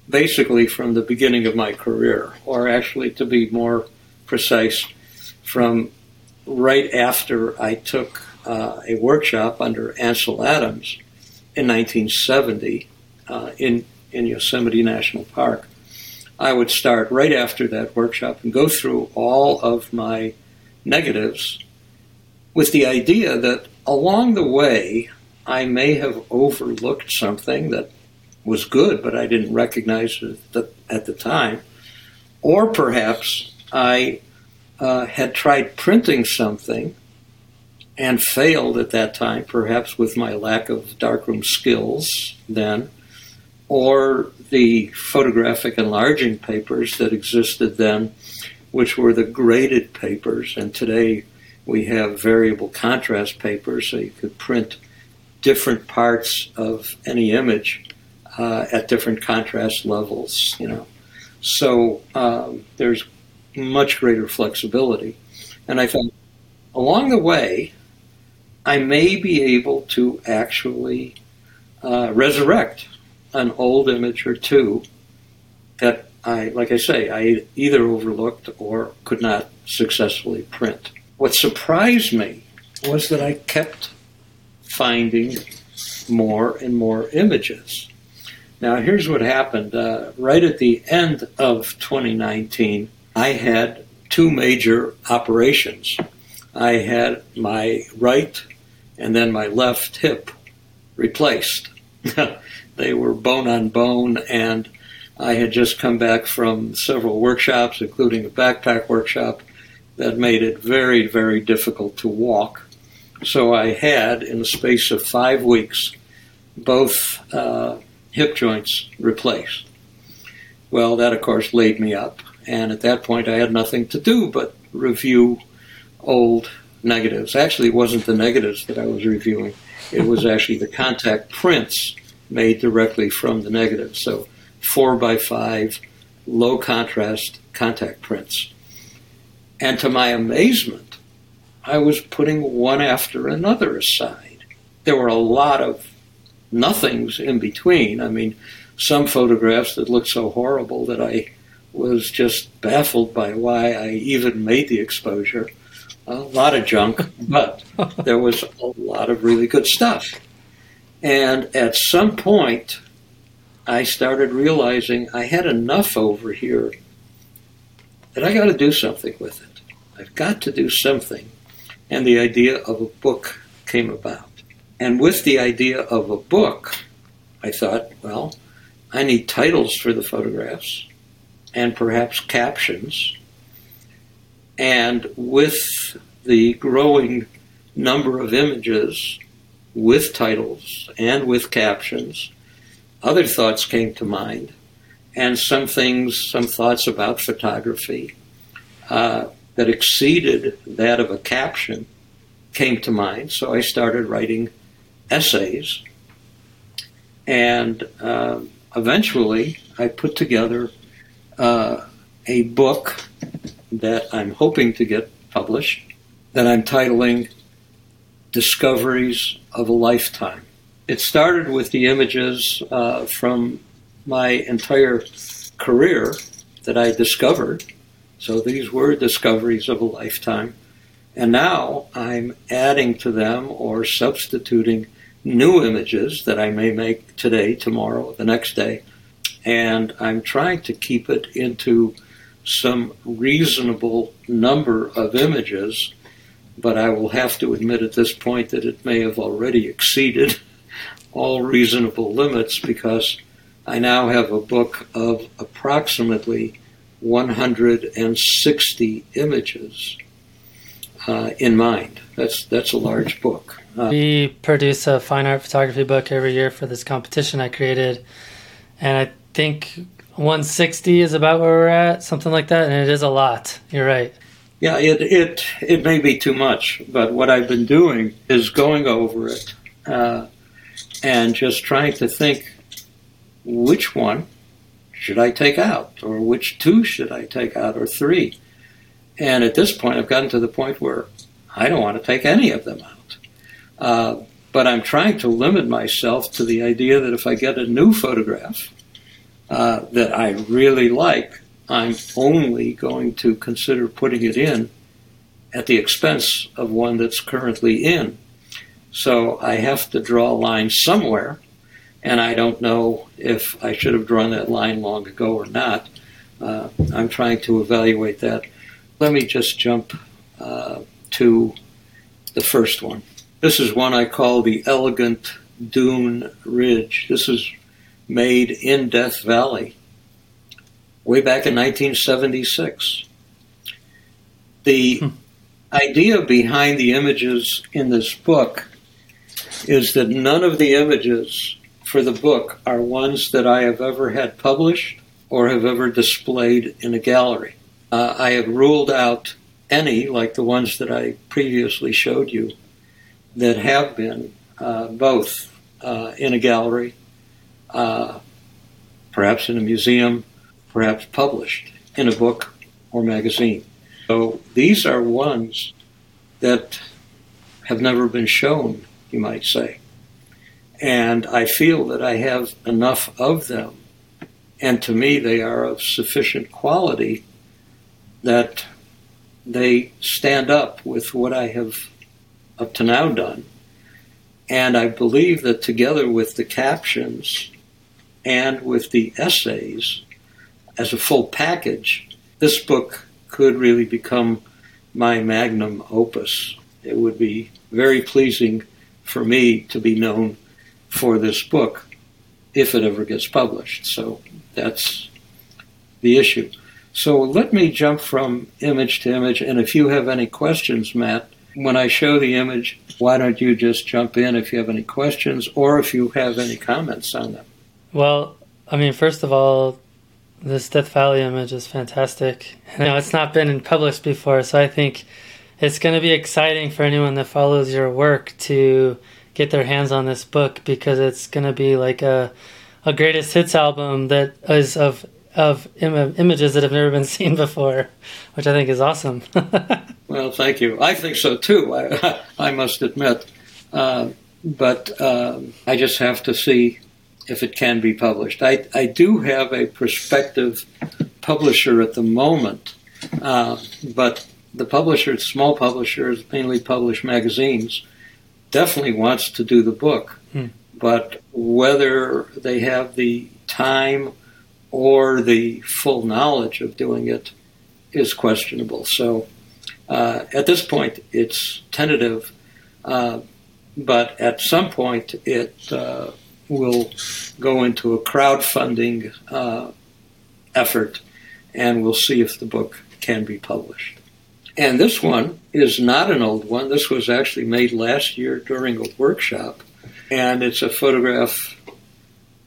basically from the beginning of my career, or actually, to be more precise, from right after I took a workshop under Ansel Adams in 1970 in Yosemite National Park. I would start right after that workshop and go through all of my negatives with the idea that along the way I may have overlooked something that was good, but I didn't recognize it at the time. Or perhaps I had tried printing something and failed at that time, perhaps with my lack of darkroom skills then, or the photographic enlarging papers that existed then, which were the graded papers. And today we have variable contrast papers, so you could print different parts of any image at different contrast levels, you know. So there's much greater flexibility. And I thought, along the way, I may be able to actually resurrect an old image or two that I, like I say, I either overlooked or could not successfully print. What surprised me was that I kept finding more and more images. Now, here's what happened. Right at the end of 2019, I had two major operations. I had my right and then my left hip replaced. They were bone on bone, and I had just come back from several workshops, including a backpack workshop, that made it very, very difficult to walk. So I had, in the space of 5 weeks, both hip joints replaced. Well, that, of course, laid me up, and at that point I had nothing to do but review old negatives. Actually, it wasn't the negatives that I was reviewing. It was actually the contact prints made directly from the negative. So 4x5, low contrast contact prints. And to my amazement, I was putting one after another aside. There were a lot of nothings in between. I mean, some photographs that looked so horrible that I was just baffled by why I even made the exposure. A lot of junk, but there was a lot of really good stuff. And at some point, I started realizing I had enough over here that I got to do something with it. I've got to do something. And the idea of a book came about. And with the idea of a book, I thought, well, I need titles for the photographs and perhaps captions. And with the growing number of images, with titles and with captions, other thoughts came to mind, and some thoughts about photography that exceeded that of a caption came to mind. So I started writing essays, and eventually I put together a book that I'm hoping to get published, that I'm titling Discoveries of a Lifetime. It started with the images from my entire career that I discovered. So these were discoveries of a lifetime. And now I'm adding to them or substituting new images that I may make today, tomorrow, the next day. And I'm trying to keep it into some reasonable number of images, but I will have to admit at this point that it may have already exceeded all reasonable limits, because I now have a book of approximately 160 images in mind. That's a large book. We produce a fine art photography book every year for this competition I created, and I think 160 is about where we're at, something like that, and it is a lot. You're right. Yeah, it may be too much, but what I've been doing is going over it and just trying to think, which one should I take out, or which two should I take out, or three? And at this point, I've gotten to the point where I don't want to take any of them out. But I'm trying to limit myself to the idea that if I get a new photograph that I really like, I'm only going to consider putting it in at the expense of one that's currently in. So I have to draw a line somewhere, and I don't know if I should have drawn that line long ago or not. I'm trying to evaluate that. Let me just jump to the first one. This is one I call the Elegant Dune Ridge. This is made in Death Valley way back in 1976. The idea behind the images in this book is that none of the images for the book are ones that I have ever had published or have ever displayed in a gallery. I have ruled out any, like the ones that I previously showed you, that have been both in a gallery, perhaps in a museum, perhaps published in a book or magazine. So these are ones that have never been shown, you might say. And I feel that I have enough of them, and to me they are of sufficient quality that they stand up with what I have up to now done. And I believe that together with the captions and with the essays, as a full package, this book could really become my magnum opus. It would be very pleasing for me to be known for this book if it ever gets published. So that's the issue. So let me jump from image to image, and if you have any questions, Matt, when I show the image, why don't you just jump in if you have any questions or if you have any comments on them? Well, I mean, first of all, this Death Valley image is fantastic. You know, it's not been published before, so I think it's going to be exciting for anyone that follows your work to get their hands on this book, because it's going to be like a greatest hits album that is of images that have never been seen before, which I think is awesome. Well, thank you. I think so, too, I must admit. But I just have to see if it can be published. I do have a prospective publisher at the moment, but the publisher, small publishers, mainly publish magazines, definitely wants to do the book. But whether they have the time or the full knowledge of doing it is questionable. So at this point, it's tentative, but at some point it will go into a crowdfunding effort, and we'll see if the book can be published. And this one is not an old one. This was actually made last year during a workshop, and it's a photograph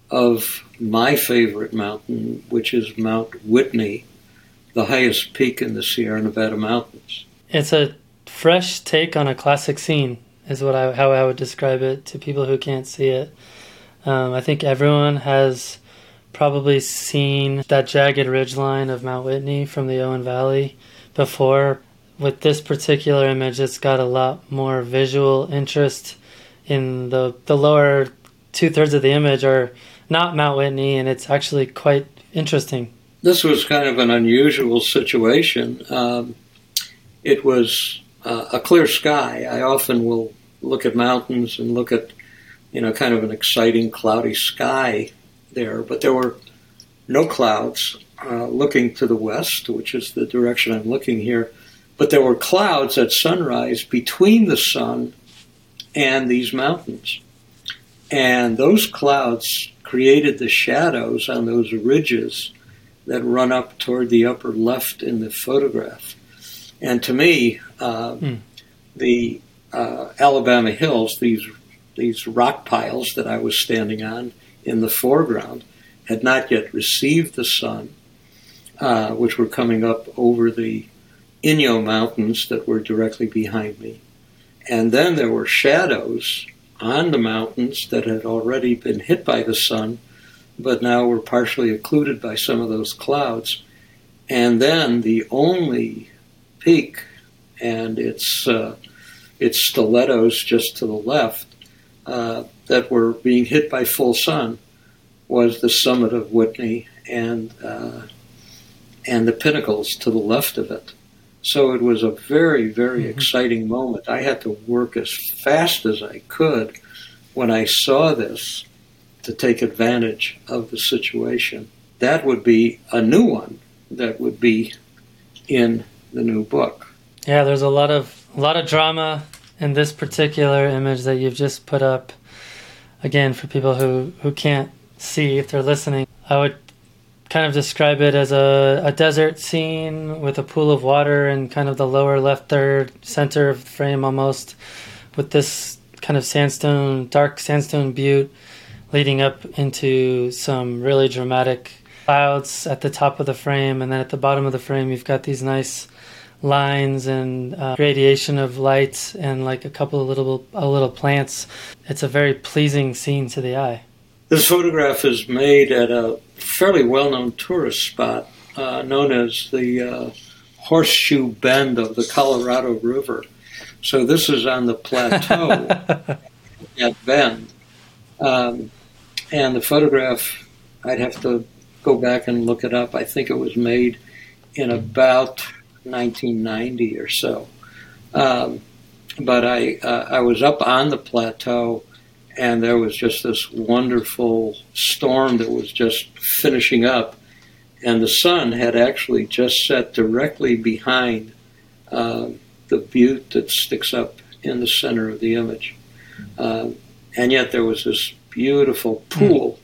of my favorite mountain, which is Mount Whitney, the highest peak in the Sierra Nevada mountains. It's a fresh take on a classic scene, is what how I would describe it to people who can't see it. I think everyone has probably seen that jagged ridgeline of Mount Whitney from the Owens Valley before. With this particular image, it's got a lot more visual interest. In the lower two-thirds of the image are not Mount Whitney, and it's actually quite interesting this was kind of an unusual situation. It was a clear sky. I often will look at mountains and look at, you know, kind of an exciting cloudy sky there, but there were no clouds looking to the west, which is the direction I'm looking here. But there were clouds at sunrise between the sun and these mountains. And those clouds created the shadows on those ridges that run up toward the upper left in the photograph. And to me, the Alabama Hills, these rock piles that I was standing on in the foreground, had not yet received the sun, which were coming up over the Inyo Mountains that were directly behind me. And then there were shadows on the mountains that had already been hit by the sun, but now were partially occluded by some of those clouds. And then the only peak and its stilettos just to the left that were being hit by full sun was the summit of Whitney and the pinnacles to the left of it. So it was a very, very exciting moment. I had to work as fast as I could when I saw this to take advantage of the situation. That would be a new one that would be in the new book. Yeah, there's a lot of drama in this particular image that you've just put up. Again, for people who can't see if they're listening, I would kind of describe it as a desert scene with a pool of water and kind of the lower left third center of the frame almost, with this kind of sandstone, dark sandstone butte leading up into some really dramatic clouds at the top of the frame. And then at the bottom of the frame, you've got these nice lines and gradation of lights and like a couple of little plants. It's a very pleasing scene to the eye. This photograph is made at a fairly well-known tourist spot known as the Horseshoe Bend of the Colorado River. So this is on the plateau at Bend. And the photograph, I'd have to go back and look it up. I think it was made in about 1990 or so. But I was up on the plateau, and there was just this wonderful storm that was just finishing up. And the sun had actually just set directly behind the butte that sticks up in the center of the image. And yet there was this beautiful pool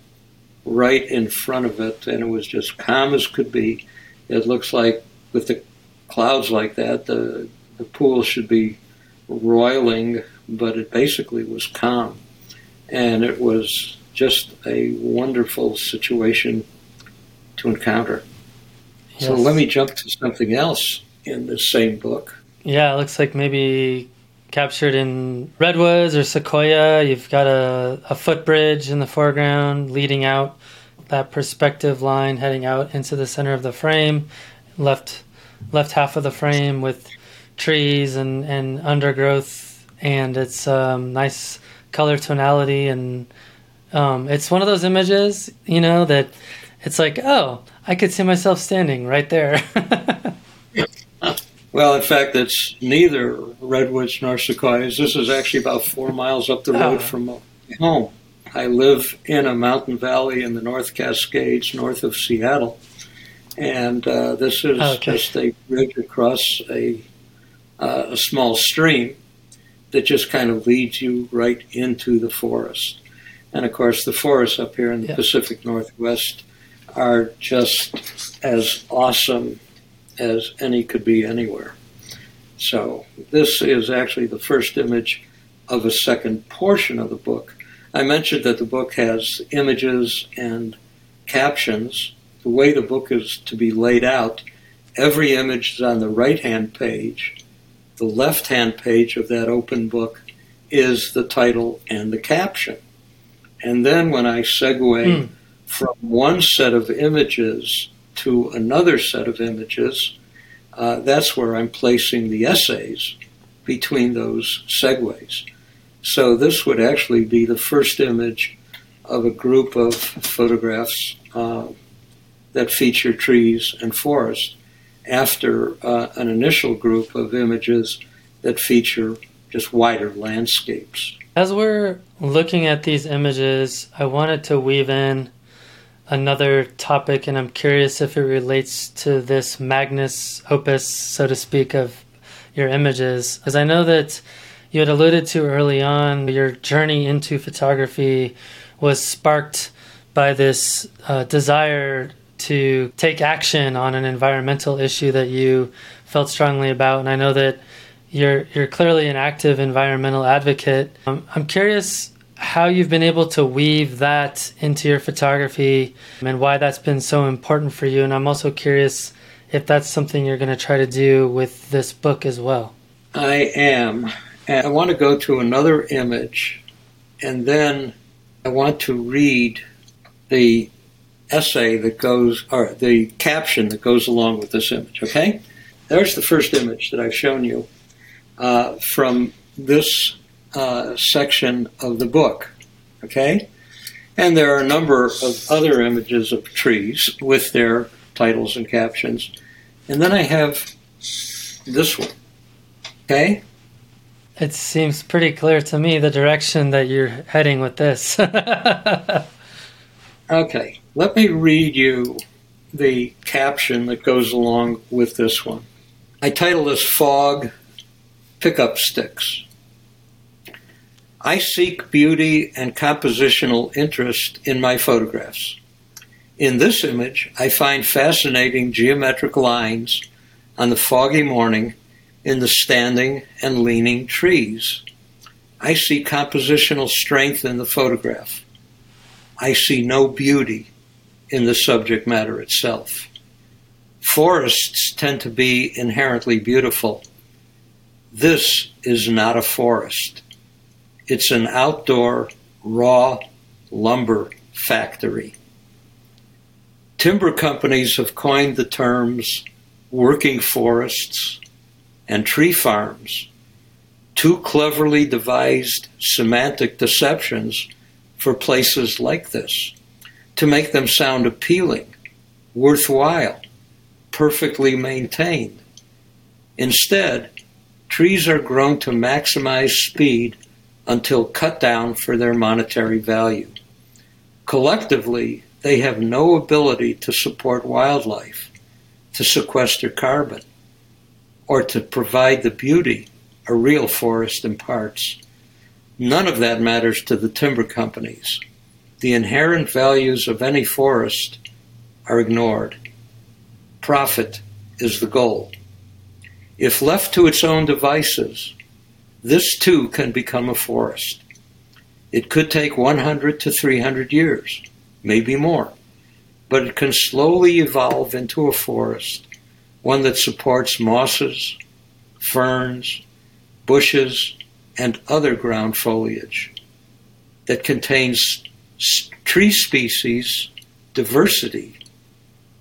right in front of it, and it was just calm as could be. It looks like with the clouds like that, the pool should be roiling, but it basically was calm. And it was just a wonderful situation to encounter. Yes. So let me jump to something else in the same book. Yeah, it looks like maybe captured in redwoods or sequoia. You've got a footbridge in the foreground leading out that perspective line, heading out into the center of the frame, left half of the frame with trees and undergrowth. And it's nice color tonality, and it's one of those images, you know, that it's like, oh, I could see myself standing right there. Well, in fact, it's neither redwoods nor sequoias. This is actually about 4 miles up the road from my home. I live in a mountain valley in the North Cascades, north of Seattle, and this is just a bridge across a small stream that just kind of leads you right into the forest. And of course, the forests up here in the Pacific Northwest are just as awesome as any could be anywhere. So this is actually the first image of a second portion of the book. I mentioned that the book has images and captions. The way the book is to be laid out, every image is on the right-hand page. The left-hand page of that open book is the title and the caption. And then when I segue from one set of images to another set of images, that's where I'm placing the essays between those segues. So this would actually be the first image of a group of photographs that feature trees and forests, after an initial group of images that feature just wider landscapes. As we're looking at these images, I wanted to weave in another topic, and I'm curious if it relates to this magnus opus, so to speak, of your images. As I know that you had alluded to early on, your journey into photography was sparked by this desire to take action on an environmental issue that you felt strongly about. And I know that you're clearly an active environmental advocate. I'm curious how you've been able to weave that into your photography and why that's been so important for you. And I'm also curious if that's something you're going to try to do with this book as well. I am. And I want to go to another image, and then I want to read the essay that goes, or the caption that goes along with this image, okay? There's the first image that I've shown you from this section of the book, okay? And there are a number of other images of trees with their titles and captions. And then I have this one, okay? It seems pretty clear to me the direction that you're heading with this. Okay, let me read you the caption that goes along with this one. I title this Fog, Pickup Sticks. I seek beauty and compositional interest in my photographs. In this image, I find fascinating geometric lines on the foggy morning in the standing and leaning trees. I see compositional strength in the photograph. I see no beauty in the subject matter itself. Forests tend to be inherently beautiful. This is not a forest. It's an outdoor, raw lumber factory. Timber companies have coined the terms working forests and tree farms, two cleverly devised semantic deceptions for places like this, to make them sound appealing, worthwhile, perfectly maintained. Instead, trees are grown to maximize speed until cut down for their monetary value. Collectively, they have no ability to support wildlife, to sequester carbon, or to provide the beauty a real forest imparts. None of that matters to the timber companies. The inherent values of any forest are ignored. Profit is the goal. If left to its own devices, this too can become a forest. It could take 100 to 300 years, maybe more, but it can slowly evolve into a forest, one that supports mosses, ferns, bushes, and other ground foliage that contains tree species diversity,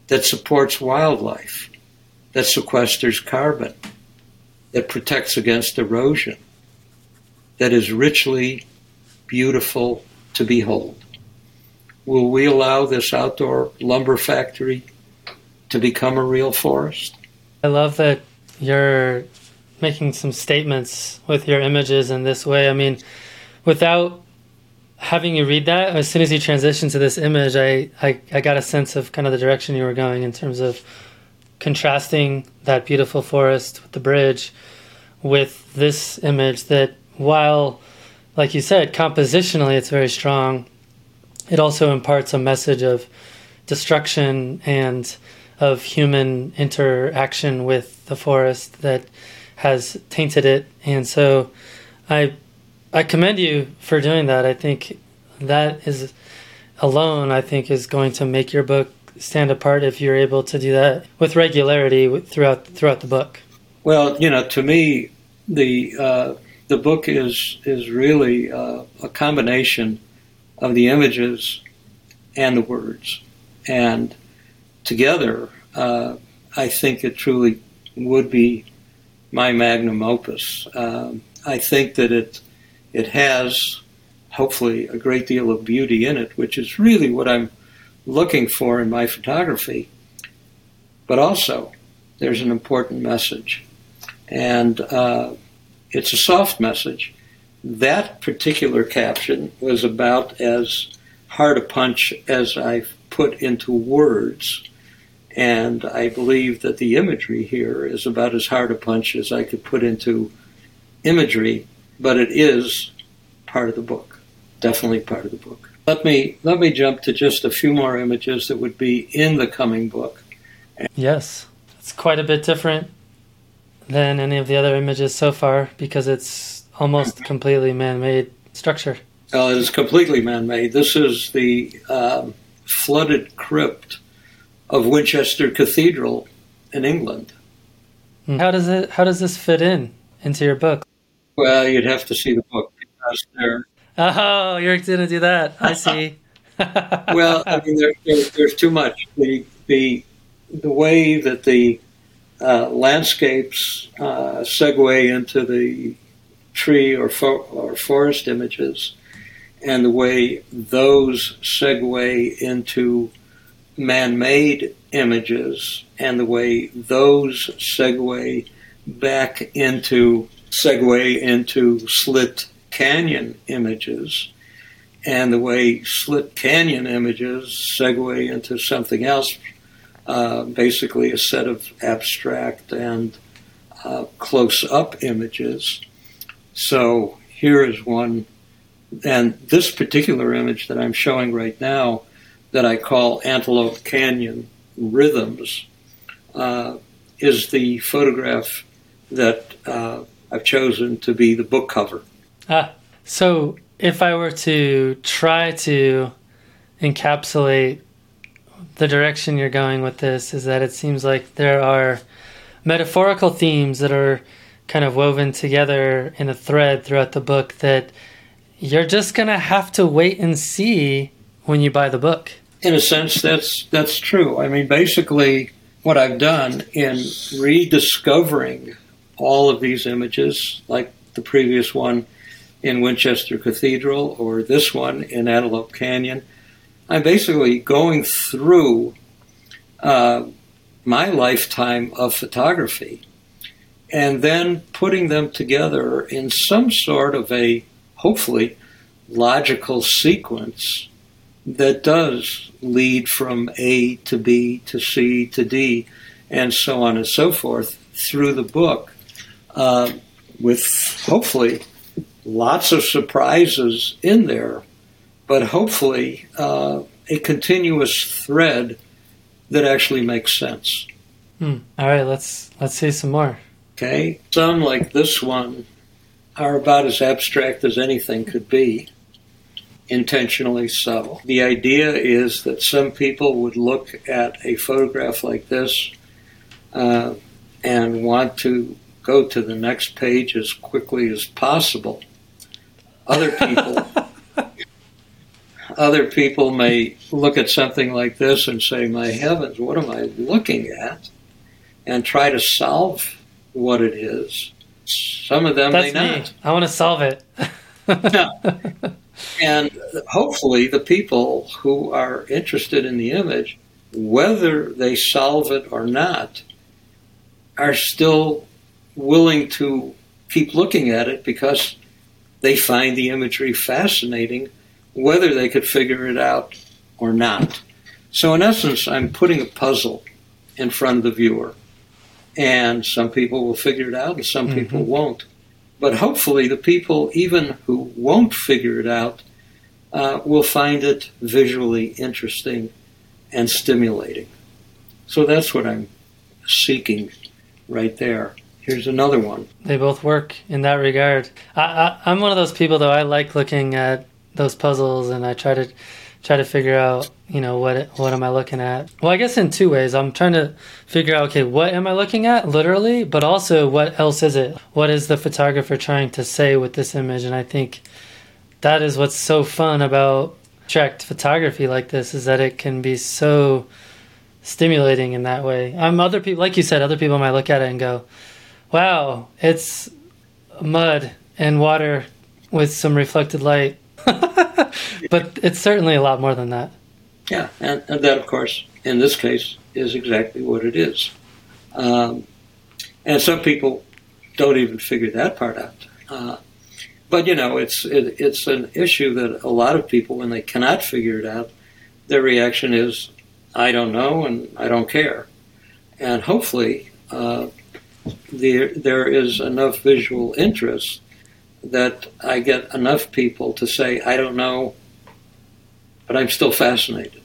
that supports wildlife, that sequesters carbon, that protects against erosion, that is richly beautiful to behold. Will we allow this outdoor lumber factory to become a real forest? I love that you're making some statements with your images in this way. I mean, without having you read that, as soon as you transition to this image, I got a sense of kind of the direction you were going in terms of contrasting that beautiful forest with the bridge with this image that, while, like you said, compositionally it's very strong, it also imparts a message of destruction and of human interaction with the forest that has tainted it. And so I commend you for doing that. I think that is alone, I think, is going to make your book stand apart if you're able to do that with regularity throughout the book. Well, you know, to me, the book is really a combination of the images and the words. And together, I think it truly would be my magnum opus. I think that it has, hopefully, a great deal of beauty in it, which is really what I'm looking for in my photography, but also there's an important message. And it's a soft message. That particular caption was about as hard a punch as I've put into words, and I believe that the imagery here is about as hard a punch as I could put into imagery, but it is part of the book, definitely part of the book. Let me jump to just a few more images that would be in the coming book. Yes, it's quite a bit different than any of the other images so far because it's almost completely man-made structure. Oh, it is completely man-made. This is the flooded crypt of Winchester Cathedral in England. How does this fit into your book? Well, you'd have to see the book because they're... Oh, you're going to do that. I see. Well, I mean, there's too much. The way that the landscapes segue into the tree or forest images, and the way those segue into man-made images, and the way those segue into slit canyon images, and the way slit canyon images segue into something else, basically a set of abstract and close-up images. So here is one, and this particular image that I'm showing right now that I call Antelope Canyon Rhythms is the photograph that I've chosen to be the book cover. So if I were to try to encapsulate the direction you're going with this, is that it seems like there are metaphorical themes that are kind of woven together in a thread throughout the book that you're just going to have to wait and see when you buy the book. In a sense, that's true. I mean, basically what I've done in rediscovering all of these images, like the previous one in Winchester Cathedral or this one in Antelope Canyon, I'm basically going through my lifetime of photography and then putting them together in some sort of a, hopefully, logical sequence that does lead from A to B to C to D and so on and so forth through the book with, hopefully, lots of surprises in there, but hopefully a continuous thread that actually makes sense. All right, let's see some more. Okay, some like this one are about as abstract as anything could be, intentionally so. The idea is that some people would look at a photograph like this and want to go to the next page as quickly as possible. Other people may look at something like this and say, my heavens, what am I looking at? And try to solve what it is. Some of them may not. I want to solve it. No. And hopefully the people who are interested in the image, whether they solve it or not, are still willing to keep looking at it because they find the imagery fascinating, whether they could figure it out or not. So in essence, I'm putting a puzzle in front of the viewer. And some people will figure it out and some people won't. But hopefully the people even who won't figure it out will find it visually interesting and stimulating. So that's what I'm seeking right there. Here's another one. They both work in that regard. I'm one of those people, though. I like looking at those puzzles, and I try to figure out, you know, what am I looking at? Well, I guess in two ways. I'm trying to figure out, okay, what am I looking at, literally, but also what else is it? What is the photographer trying to say with this image? And I think that is what's so fun about abstract photography like this, is that it can be so stimulating in that way. Other people, like you said, other people might look at it and go, wow, it's mud and water with some reflected light. But it's certainly a lot more than that. Yeah, and that, of course, in this case, is exactly what it is. And some people don't even figure that part out. But, you know, it's an issue that a lot of people, when they cannot figure it out, their reaction is, I don't know and I don't care. And hopefully there is enough visual interest that I get enough people to say, I don't know, but I'm still fascinated,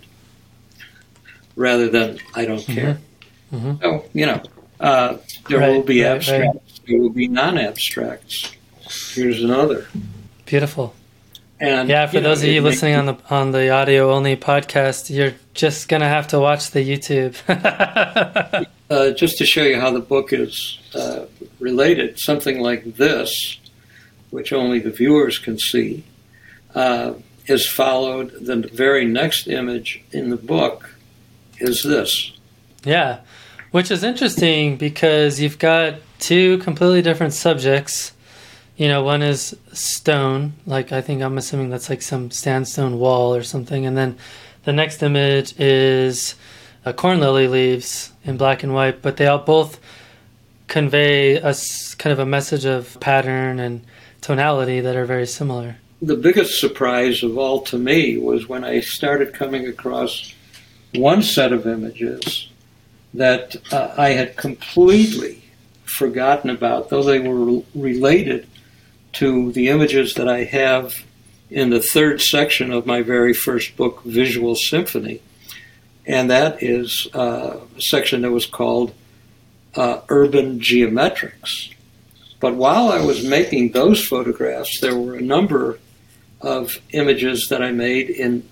rather than I don't care. Mm-hmm. So, you know, there will be abstracts, there will be non-abstracts. Here's another. Beautiful. And yeah, for those of you listening on the audio only podcast, you're just going to have to watch the YouTube. Just to show you how the book is related, something like this, which only the viewers can see, is followed. The very next image in the book is this. Yeah, which is interesting because you've got two completely different subjects. You know, one is stone, like I think I'm assuming that's like some sandstone wall or something. And then the next image is corn lily leaves in black and white, but they all both convey a kind of a message of pattern and tonality that are very similar. The biggest surprise of all to me was when I started coming across one set of images that I had completely forgotten about, though they were related to the images that I have in the third section of my very first book, Visual Symphony, and that is a section that was called Urban Geometrics. But while I was making those photographs, there were a number of images that I made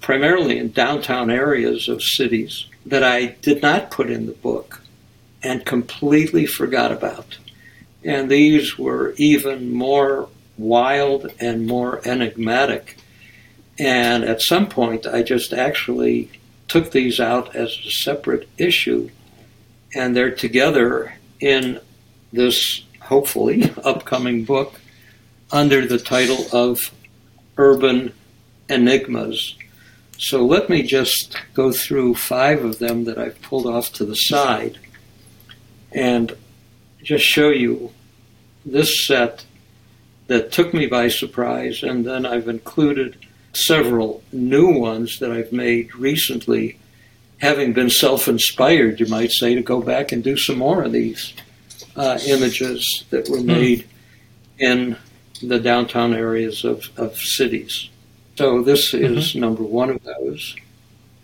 primarily in downtown areas of cities that I did not put in the book and completely forgot about. And these were even more wild and more enigmatic. And at some point, I just actually took these out as a separate issue, and they're together in this, hopefully, upcoming book under the title of Urban Enigmas. So let me just go through 5 of them that I've pulled off to the side and just show you this set that took me by surprise, and then I've included several new ones that I've made recently, having been self-inspired, you might say, to go back and do some more of these images that were made in the downtown areas of cities. So this is number one of those.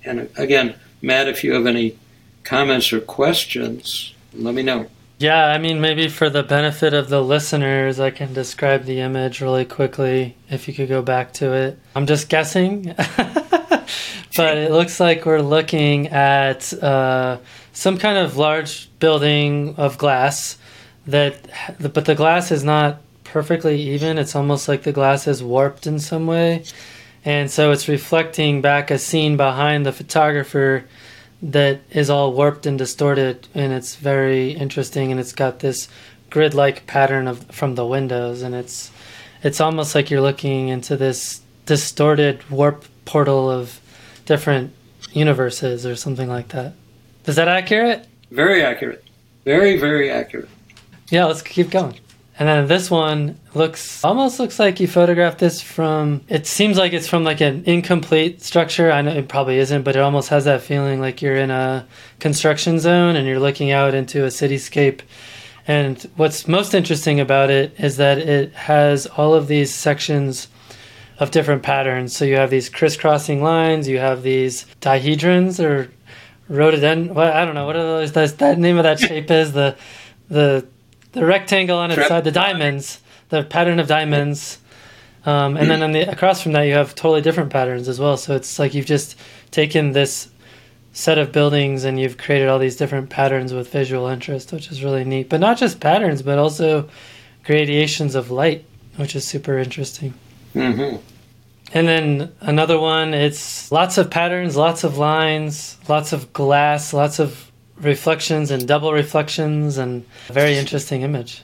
And again, Matt, if you have any comments or questions, let me know. Yeah, I mean, maybe for the benefit of the listeners, I can describe the image really quickly, if you could go back to it. I'm just guessing, but it looks like we're looking at some kind of large building of glass, but the glass is not perfectly even. It's almost like the glass is warped in some way. And so it's reflecting back a scene behind the photographer that is all warped and distorted, and it's very interesting, and it's got this grid-like pattern from the windows, and it's almost like you're looking into this distorted warp portal of different universes or something like that. Is that accurate? Very accurate. Very, very accurate. Yeah, let's keep going. And then this one almost looks like you photographed this from, it seems like it's from like an incomplete structure. I know it probably isn't, but it almost has that feeling like you're in a construction zone and you're looking out into a cityscape. And what's most interesting about it is that it has all of these sections of different patterns. So you have these crisscrossing lines, you have these dihedrons or rhododendron. Well, I don't know what are those, that name of that shape is, the rectangle on its side, the diamonds, the pattern of diamonds. And then across from that, you have totally different patterns as well. So it's like you've just taken this set of buildings and you've created all these different patterns with visual interest, which is really neat. But not just patterns, but also gradations of light, which is super interesting. Mm-hmm. And then another one, it's lots of patterns, lots of lines, lots of glass, lots of reflections and double reflections, and a very interesting image.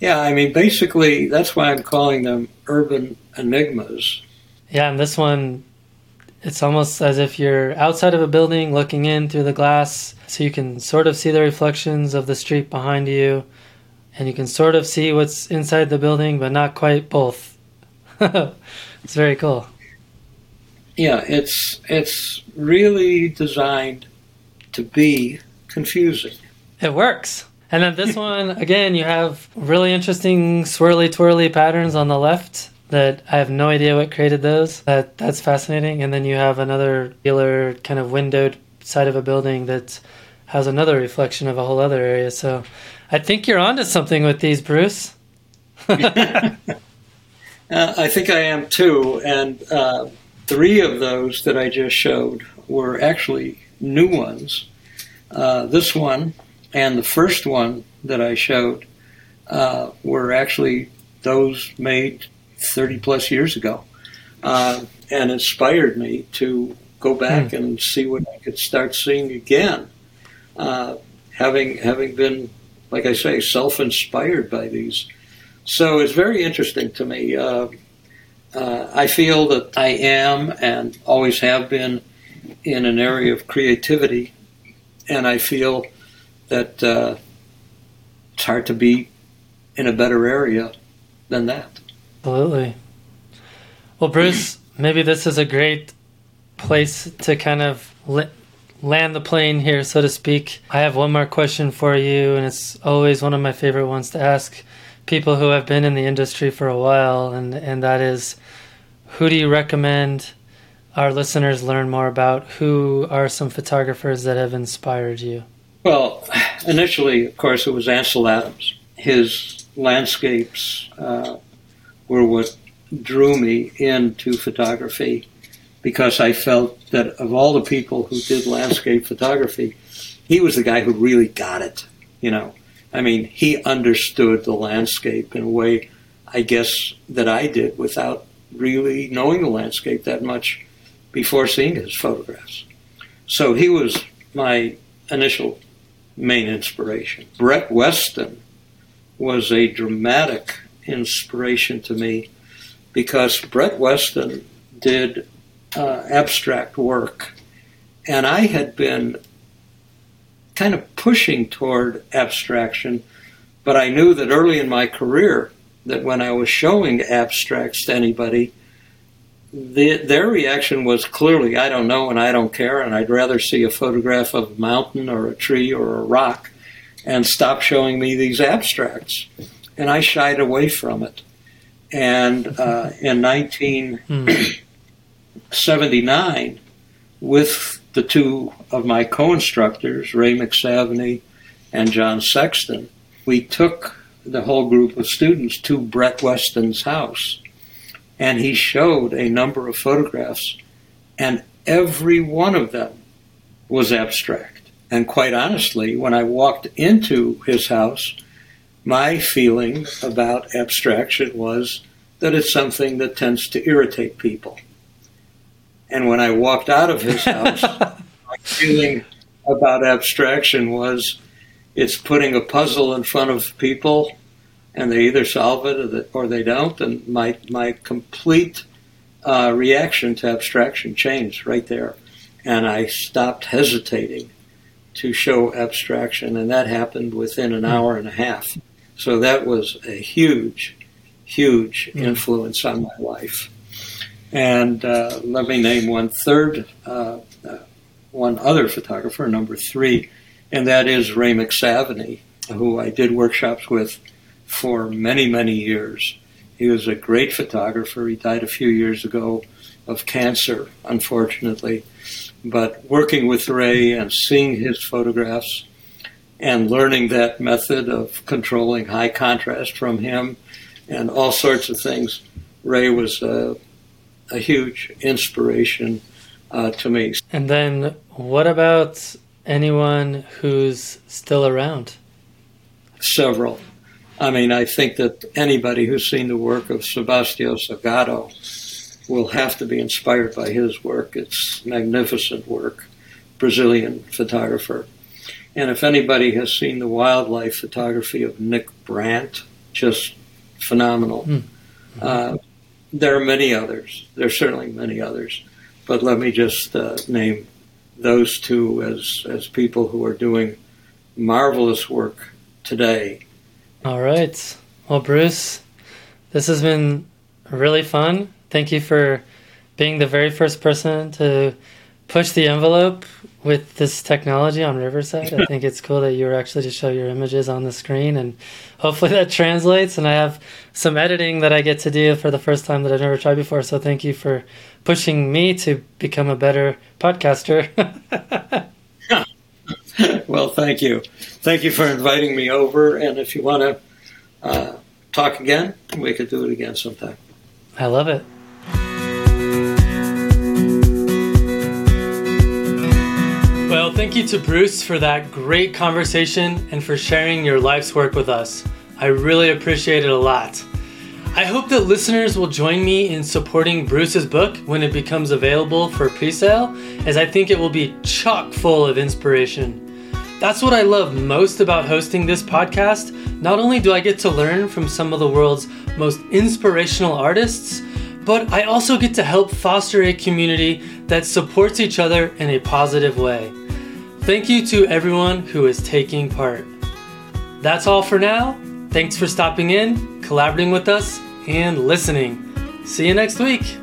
Yeah, I mean, basically, that's why I'm calling them urban enigmas. Yeah, and this one It's almost as if you're outside of a building looking in through the glass, so you can sort of see the reflections of the street behind you, and you can sort of see what's inside the building, but not quite both. It's very cool. Yeah, it's really designed to be confusing. It works. And then this one, again, you have really interesting swirly-twirly patterns on the left that I have no idea what created those. That's fascinating. And then you have another regular kind of windowed side of a building that has another reflection of a whole other area. So I think you're onto something with these, Bruce. I think I am too. And three of those that I just showed were actually new ones. This one and the first one that I showed were actually those made 30 plus years ago, and inspired me to go back and see what I could start seeing again, having been, like I say, self-inspired by these. So it's very interesting to me. I feel that I am and always have been in an area of creativity, and I feel that it's hard to be in a better area than that. Absolutely. Well, Bruce, maybe this is a great place to kind of land the plane here, so to speak. I have one more question for you, and it's always one of my favorite ones to ask people who have been in the industry for a while, and that is, who do you recommend our listeners learn more about? Who are some photographers that have inspired you? Well, initially, of course, it was Ansel Adams. His landscapes were what drew me into photography, because I felt that of all the people who did landscape photography, he was the guy who really got it, you know. I mean, he understood the landscape in a way, I guess, that I did without really knowing the landscape that much before seeing his photographs. So he was my initial main inspiration. Brett Weston was a dramatic inspiration to me, because Brett Weston did abstract work, and I had been kind of pushing toward abstraction, but I knew that early in my career that when I was showing abstracts to anybody, their reaction was clearly, I don't know and I don't care, and I'd rather see a photograph of a mountain or a tree or a rock, and stop showing me these abstracts. And I shied away from it. And in 1979, with the two of my co-instructors, Ray McSavaney and John Sexton, we took the whole group of students to Brett Weston's house. And he showed a number of photographs, and every one of them was abstract. And quite honestly, when I walked into his house, my feeling about abstraction was that it's something that tends to irritate people. And when I walked out of his house, my feeling about abstraction was it's putting a puzzle in front of people, and they either solve it or they don't. And my complete reaction to abstraction changed right there. And I stopped hesitating to show abstraction, and that happened within an hour and a half. So that was a huge, huge influence on my life. And let me name one other photographer, number three, and that is Ray McSavaney, who I did workshops with for many, many years. He was a great photographer. He died a few years ago of cancer, unfortunately. But working with Ray and seeing his photographs, and learning that method of controlling high contrast from him and all sorts of things, Ray was a huge inspiration to me. And then what about anyone who's still around? Several. I mean, I think that anybody who's seen the work of Sebastio Salgado will have to be inspired by his work. It's magnificent work, Brazilian photographer. And if anybody has seen the wildlife photography of Nick Brandt, just phenomenal. There are many others. There are certainly many others. But let me just name those two as people who are doing marvelous work today. All right. Well, Bruce, this has been really fun. Thank you for being the very first person to push the envelope with this technology on Riverside. I think it's cool that you were actually to show your images on the screen, and hopefully that translates. And I have some editing that I get to do for the first time that I've never tried before. So thank you for pushing me to become a better podcaster. Well, thank you. Thank you for inviting me over. And if you want to talk again, we could do it again sometime. I love it. Well, thank you to Bruce for that great conversation and for sharing your life's work with us. I really appreciate it a lot. I hope that listeners will join me in supporting Bruce's book when it becomes available for pre-sale, as I think it will be chock full of inspiration. That's what I love most about hosting this podcast. Not only do I get to learn from some of the world's most inspirational artists, but I also get to help foster a community that supports each other in a positive way. Thank you to everyone who is taking part. That's all for now. Thanks for stopping in, collaborating with us, and listening. See you next week.